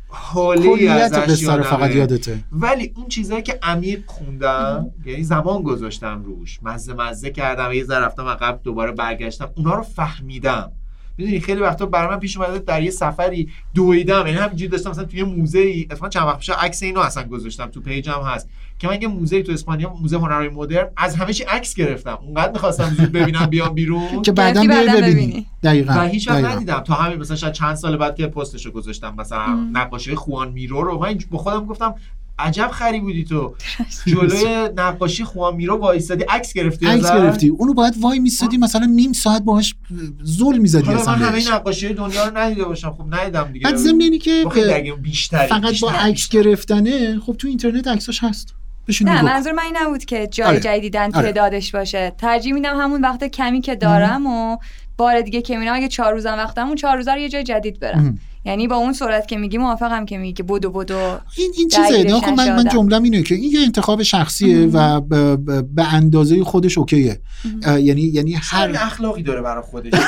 حالی ازش یادم فقط یادته، ولی اون چیزایی که عمیق خوندم یعنی زمان گذاشتم روش، مزه کردم، یه ذره رفتم عقب دوباره برگشتم، اونا رو فهمیدم. میدونی خیلی وقتا برام پیش اومده در یه سفری دویدم، یعنی همینجوری داشتم مثلا توی موزه ای، اتفاقا چند وقت پیش عکس اینو اصلا گذاشتم تو پیجم هست که من یه موزه تو اسپانیا، موزه هنرهای مدرن، از همه چی عکس گرفتم، اونقدر می‌خواستم زود ببینم بیام بیرون که بعداً ببینی دقیقاً و هیچ وقت ندیدم تا همین مثلا شاید چند سال بعد که پستشو گذاشتم، مثلا نقاشی خوان میرو رو من با خودم گفتم عجب خری بودی تو، جلوی نقاشی خوان میرو وایسادی عکس گرفتی اونو باید وای میسادی مثلا نیم ساعت باهاش زول میزدی. اصلا من همه نقاشی دنیا رو ندیده باشم، خب ندیدم دیگه. از زمینی که فقط با عکس گرفتنه، خب تو اینترنت عکساش هست. نه منظور من این نبود که جای جدیدن تعدادش باشه، ترجیح میدم همون وقت کمی که دارم و بار دیگه که میرم اگه 4 روزم وقتم اون 4 روزا رو یه جای جدید برم. یعنی با اون سرعت که میگی موافقم که میگی که بدو این چیزه. ناخب من جمله‌م اینه که این یه انتخاب شخصیه و به اندازه خودش اوکیه. یعنی هر اخلاقی داره برای خودش.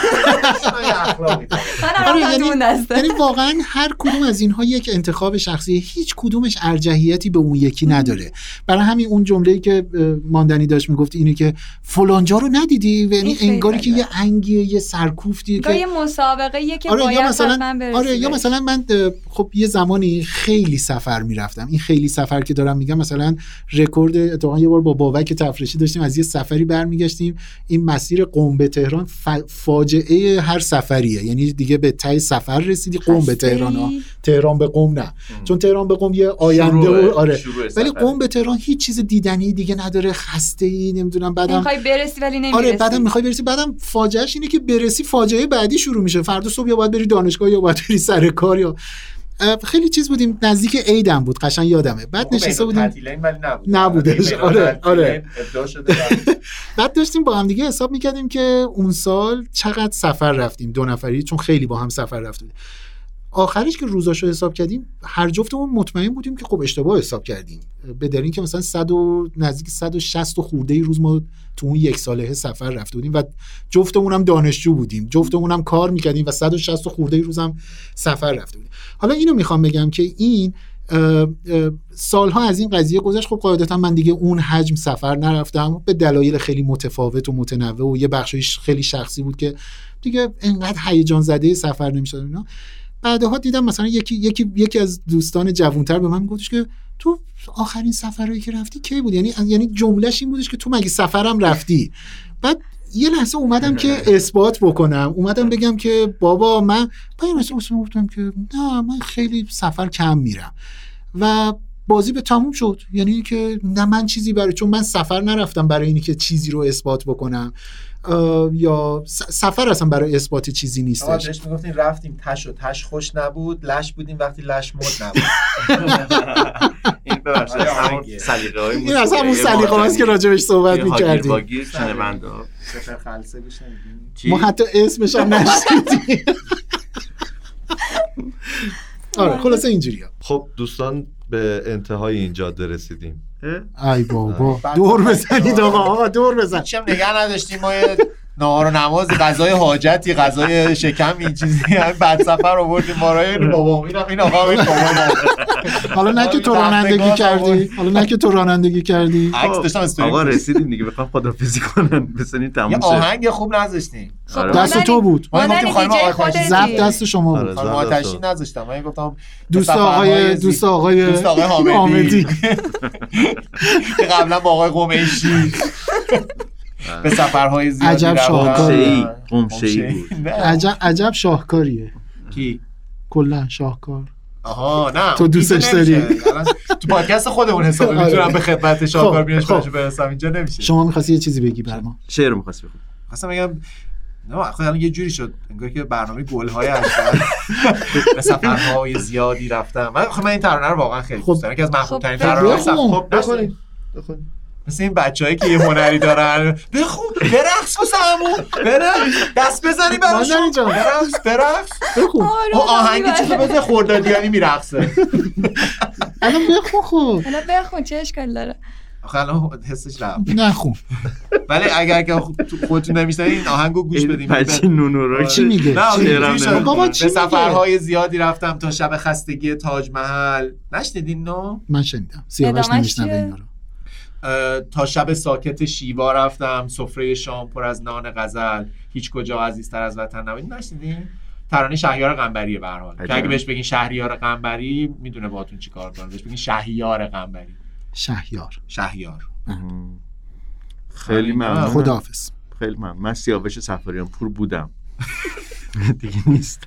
یعنی واقعا هر کدوم از اینها یک انتخاب شخصیه، هیچ کدومش ارجحیتی به اون یکی نداره. برای همین اون جمله‌ای که ماندنی داشت میگفت اینه که فلانجا رو ندیدی، یعنی انگاری که یه انگیه یه سرکوفتی که یه مسابقه که باید. یا مثلا من خب یه زمانی خیلی سفر میرفتم. این خیلی سفر که دارم میگم، مثلا رکورد اتفاقا یه بار با بابک تفرشی داشتیم، از یه سفری برمیگشتیم، این مسیر قم به تهران فاجعه هر سفریه، یعنی دیگه به ته سفر رسیدی قم به تهران، تهران به قم نه، چون تهران به قم یه آینده و آره، ولی قم به تهران هیچ چیز دیدنی دیگه نداره، خسته ای نمیدونم، بعدم میخوای برسی ولی نمیرسی. آره بعدم میخوای برسی، بعدم فاجعهش اینه که برسی فاجعه بعدی شروع میشه، فردا صبح یا باید بری دانشگاه یا باید بری سر کار. یا خیلی چیز بودیم، نزدیک عیدم بود، قشنگ یادمه. بعد نشسته بودیم تعطیلین ولی نبودش. آره ابداع شده. بعد داشتیم با هم دیگه حساب می‌کردیم که اون سال چقدر سفر رفتیم، دو نفری، چون خیلی با هم سفر رفتیم. آخرش که روزاشو حساب کردیم هر جفتمون مطمئن بودیم که خب اشتباه حساب کردیم، به دلیل اینکه مثلا 100 و نزدیک 160 خورده روز ما تو اون یک ساله سفر رفته بودیم و جفتمون هم دانشجو بودیم، جفتمون هم کار میکردیم و 160 خورده روز هم سفر رفته بودیم. حالا اینو میخوام بگم که این سالها از این قضیه گذشت. خب قاعدتا من دیگه اون حجم سفر نرفتم به دلایل خیلی متفاوت و متنوع و یه بخشش خیلی شخصی بود که دیگه انقدر هیجان زده سفر نمیشدم. اینا بعدها دیدم مثلا یکی از دوستان جوانتر به من گفتش که تو آخرین سفرهایی که رفتی کی بود؟ یعنی جملهش این بودش که تو مگه سفرم رفتی؟ بعد یه لحظه اومدم که اثبات بکنم، اومدم بگم که بابا من اصلا گفتم که نه من خیلی سفر کم میرم و بازی به تموم شد. یعنی اینکه نه من چیزی برای، چون من سفر نرفتم برای اینی که چیزی رو اثبات بکنم، یا سفر اصلا برای اثبات چیزی نیستش. آدرش میگفتین رفتیم تش و تش خوش نبود، لش بودیم وقتی لش مود نبود. این ببخشید سلیقه‌ای بود، این از همون سلیقه هاست که راجبش صحبت می‌کردیم. هاگیرواگیر شنونده ها سفر خلسه بشنیدیم، ما حتی اسمش هم نشنیدیم. آره خلاصه اینجوریه. خب دوستان به انتهای این جاده رسیدیم. ای بابا دور بزنید آقا، دور بزن. چیم نگه نداشتیم ما یه نهار و نماز، غذای حاجتی، غذای شکم، این چیزی هم بعد سفر رو بردیم ما را. این بابا میرم این آقا میرم. حالا نه که تو رانندگی کردی، عکس داشتم استوری. آقا رسیدیم دیگه، بخوام خدافیزی کنن بسنین تموم شه. یه آهنگ خوب نذاشتیم، دست تو بود. ما گفتیم خانم آقای زب دست شما بود. خانم آتشی نذاشتم. من گفتم دوست آقای حامدی. قبلا با آقای قمیشی به سفرهای زیادی رفتم. عجب شاهکاری بود. عجب شاهکاریه. کی؟ کلا شاهکار. آها نه تو دوستش داری. تو پادکست خودمون حساب می‌کنم به خدمت شاهکار بیارش برسم، اینجا نمیشه. شما می‌خواستی یه چیزی بگی برام؟ شعر می‌خواستی بگی؟ اصلا میگم نه خودم یه جوری شد انگار که برنامه گل‌های اشتر به سفرهای زیادی رفتم. من این ترانه رو واقعا خیلی دوست دارم، که از محبوب‌ترین ترانه‌ها هست. خب بخونید مثل این بچه‌هایی که یه هنری دارن، بخون، برقص واسه همون، برقص، دست بزنی براشون، برقص، بخون. اون آهنگی چطور بده خوردادیانی میرقصه. الان بخون. چه اشکال داره؟ آخه الان حسش رفت. نخون. ولی اگر که خودتون نمی‌شناسین این آهنگو گوش بدین. بچه نونورا چی میگه؟ نه بابا چی؟ به سفرهای زیادی رفتم تا شب خستگی تاج محل. نشنیدین نو؟ من شنیدم. سیاوش نمی‌شنوه اینا رو. تا شب ساکت شیوا رفتم، سفره شام پر از نان غزل، هیچ کجا عزیزتر از وطن نبود. نشنیدین؟ ترانه شهریار قنبریه. به هر حال که اگه بهش بگین شهریار قنبری میدونه باهاتون چیکار کنه. بهش بگین شهریار قنبری. شهریار خیلی ممنون، خداحافظ. خیلی ممنون. من سیاوش صفاییان پور بودم، دیگه نیستم.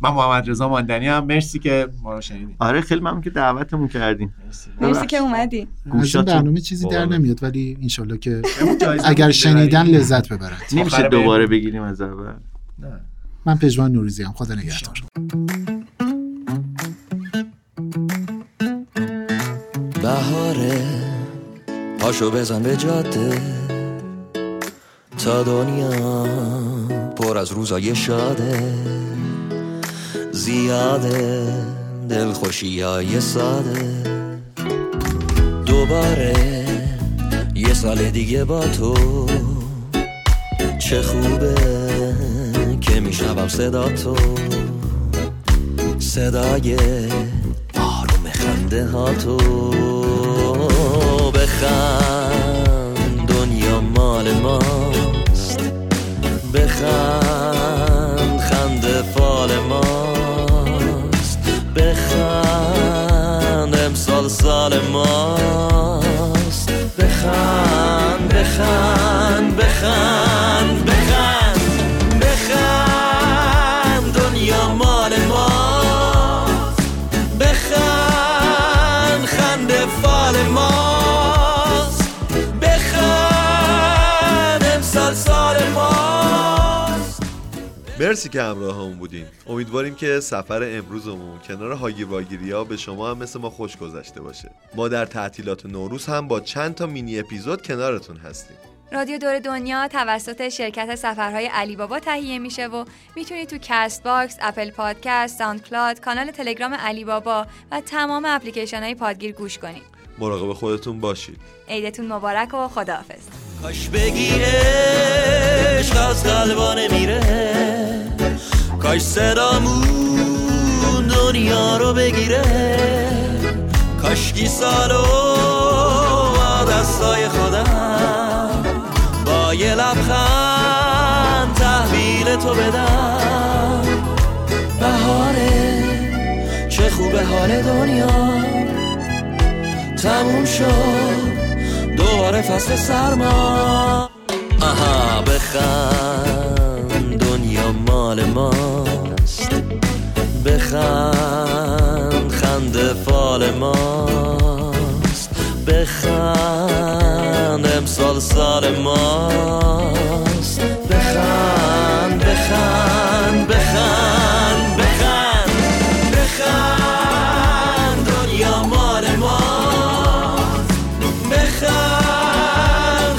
من محمد رضا ماندنی هم. مرسی که ما رو شنیدین. آره خیلی ممنون که دعوتمون کردین. مرسی که اومدی. گوشت برنامه چیزی در نمیاد ولی انشالله که اگر شنیدن لذت ببرن. نمیشه دوباره بگیریم از اول؟ نه. من پژمان نوروزی هم. خدا نگهدار. بهاره پاشو بزن به جاده، تا دنیا پر از روزای شاده، زیاده دلخوشی های ساده. دوباره یه سال دیگه با تو، چه خوبه که میشنوم صدا تو، صدای آروم خنده ها تو. بخند دنیا مال ماست، بخند خنده فال ماست، بخند امسال سال ماست، بخند بخند بخند بخند بخند دنیا مال ماست، بخند خنده فال ماست، مرسی که همراه همون بودین. امیدواریم که سفر امروزمون کنار هاگیرواگیریا به شما هم مثل ما خوش گذشته باشه. ما در تعطیلات نوروز هم با چند تا مینی اپیزود کنارتون هستیم. رادیو دور دنیا توسط شرکت سفرهای علی بابا تهیه میشه و میتونید تو کست باکس، اپل پادکست، ساندکلاد، کانال تلگرام علی بابا و تمام اپلیکیشن‌های پادگیر گوش کنید. مراقب خودتون باشید. عیدتون مبارک و خداحافظ. کاش بگیرش از قلبانه میره، کاش صدامون دنیا رو بگیره، کاش گیسالو دستای خودم با یه لبخند تحویل تو بدم. بهاره چه خوبه حال دنیا، تموم شد دوباره فصل سرما. آها بخند دنیا مال ماست، بخند خنده فال ماست، بخند امسال سال ماست، بخند بخند بخند بخند بخند دنیا مال ماست، بخند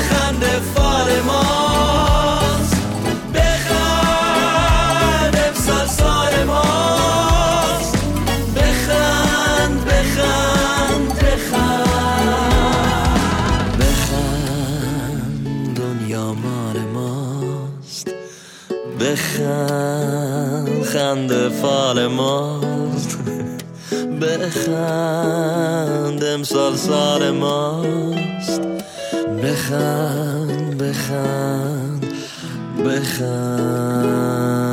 خنده فال ماست، بخند امسال سال ماست، بخند بخند بخند بخند دنیا مال ماست، بخند خنده فال ماست، بخند امسال سال ماست، بخند بخند بخند.